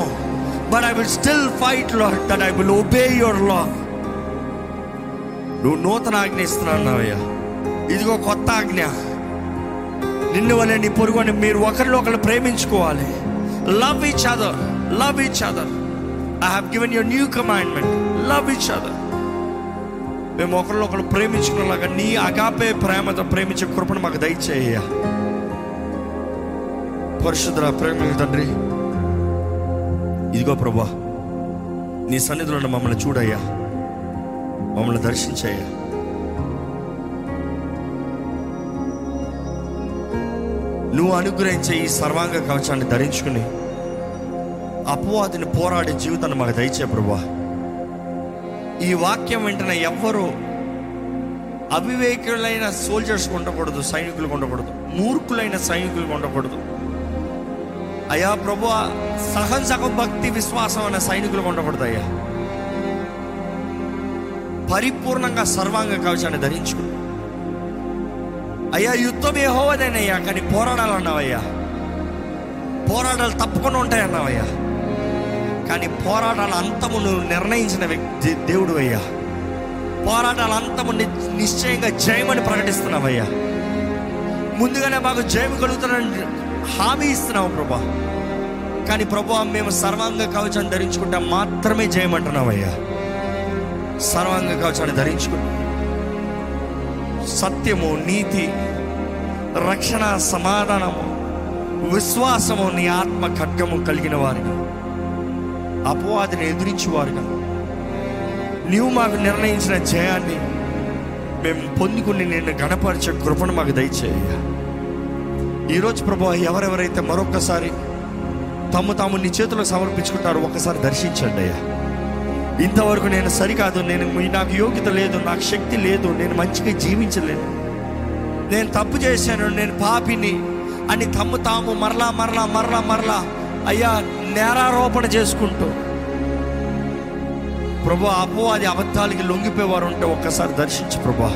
but I will still fight Lord that I will obey your law. నువ్వు నూతన ఆజ్ఞ ఇస్తున్నావయ్యా, ఇదిగో కొత్త ఆజ్ఞ. నిన్ను వలె నీ పొరుగుని మీరు ఒకరిలో ఒకరు ప్రేమించుకోవాలి. Love each other, love each other. I have given your new commandment, love each other. మేము ఒకరిలో ఒకరు ప్రేమించుకునేలాగా నీ అగాపే ప్రేమతో ప్రేమించే కృపను మాకు దయచేయ్యా. పరిశుద్ధుల ప్రేమ తండ్రి, ఇదిగో ప్రభా, నీ సన్నిధిలో మమ్మల్ని చూడయ్యా, మమ్మల్ని దర్శించయ్యా. నువ్వు అనుగ్రహించే ఈ సర్వాంగ కవచాన్ని ధరించుకుని అపవాదిని పోరాడే జీవితాన్ని మాకు దయచే ప్రభా. ఈ వాక్యం వెంటనే ఎవ్వరూ అవివేకులైన సోల్జర్స్ ఉండకూడదు, సైనికులు ఉండకూడదు, మూర్ఖులైన సైనికులు ఉండకూడదు. అయ్యా ప్రభువా, సహం సగం భక్తి విశ్వాసం అనే సైనికులు ఉండకూడదు అయ్యా. పరిపూర్ణంగా సర్వాంగ కవచాన్ని ధరించుకు అయ్యా. యుద్ధం యెహోవాదేనయ్యా, కానీ పోరాడాలు అన్నావయ్యా. పోరాటాలు తప్పకుండా ఉంటాయన్నావయ్యా, కానీ పోరాటాల అంతము నువ్వు నిర్ణయించిన వ్యక్తి దేవుడు అయ్యా. పోరాటాల అంతము నిశ్చయంగా జయమని ప్రకటిస్తున్నావయ్యా. ముందుగానే మాకు జయం కలుగుతానని హామీ ఇస్తున్నావు ప్రభా. కానీ ప్రభా, మేము సర్వాంగ కవచాన్ని ధరించుకుంటా మాత్రమే జయమంటున్నావయ్యా. సర్వాంగ కవచాన్ని ధరించుకుంటా సత్యము, నీతి, రక్షణ, సమాధానము, విశ్వాసము, నీ ఆత్మ ఖడ్గము కలిగిన వారిగా, అపవాదిని ఎదిరించేవారుగా నీవు మాకు నిర్ణయించిన జయాన్ని మేము పొందుకుని నిన్ను గణపరిచే కృపను మాకు దయచేయ్యా. ఈరోజు ప్రభు, ఎవరెవరైతే మరొకసారి తమ తాము నీ చేతులకు సమర్పించుకుంటారో ఒకసారి దర్శించండి అయ్యా. ఇంతవరకు నేను సరికాదు, నేను నాకు యోగ్యత లేదు, నాకు శక్తి లేదు, నేను మంచిగా జీవించలేను, నేను తప్పు చేశాను, నేను పాపిని అని తమ తాము మరలా మరలా మరలా మరలా అయ్యా నేరారోపణ చేసుకుంటూ ప్రభు, అపో అది అబద్ధాలకి లొంగిపోయేవారు ఉంటే ఒక్కసారి దర్శించు ప్రభు.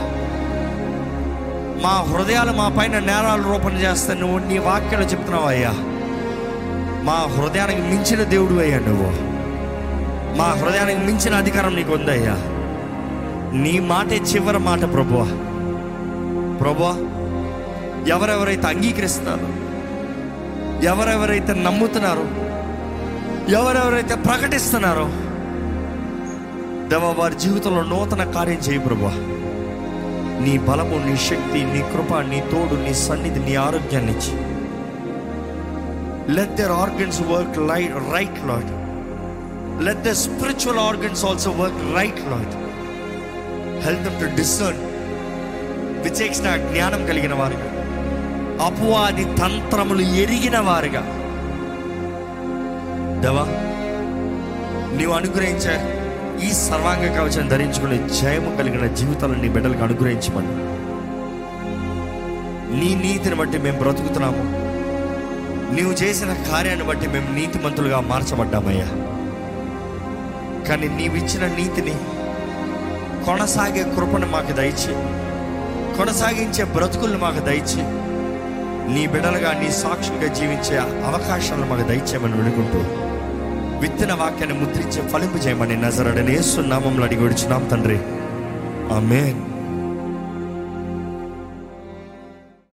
మా హృదయాలు మా పైన నేరాలు రూపణ చేస్తే నువ్వు నీ వాక్యాలు చెప్తున్నావు అయ్యా. మా హృదయానికి మించిన దేవుడు అయ్యా నువ్వు, మా హృదయానికి మించిన అధికారం నీకు ఉందయ్యా. నీ మాటే చివరి మాట ప్రభువా. ప్రభువా, ఎవరెవరైతే అంగీకరిస్తున్నారు, ఎవరెవరైతే నమ్ముతున్నారు, ఎవరెవరైతే ప్రకటిస్తున్నారో దేవా, వారి జీవితంలో నూతన కార్యం చేయి ప్రభువా. నీ బలము, నీ శక్తి, నీ కృప, నీ తోడు, నీ సన్నిధి, నీ ఆరోగ్యాన్ని ఇచ్చి let their organs work right Lord, let the spiritual organs also work right Lord. Help them to discern విచక్షణ జ్ఞానం కలిగిన వారుగా, అపవాది తంత్రములు ఎరిగిన వారుగా దేవా, నీవు అనుగ్రహించే ఈ సర్వాంగ కవచం ధరించుకునే జయము కలిగిన జీవితాలను నీ బిడ్డలకు అనుగ్రహించమని. నీ నీతిని బట్టి మేము బ్రతుకుతున్నాము, నీవు చేసిన కార్యాన్ని బట్టి మేము నీతిమంతులుగా మార్చబడ్డామయ్యా. కానీ నీవిచ్చిన నీతిని కొనసాగే కృపను మాకు దయచి, కొనసాగించే బ్రతుకులను మాకు దయచి, నీ బిడ్డలుగా నీ సాక్షులుగా జీవించే అవకాశాలను మాకు దయచేయమని వేడుకుంటూ, విత్తన వాక్యాన్ని ముద్రించే ఫలింపు చేయమని నజరేయుడైన యేసు నామములో అడిగి వేడుచున్నాం తండ్రి, ఆమేన్.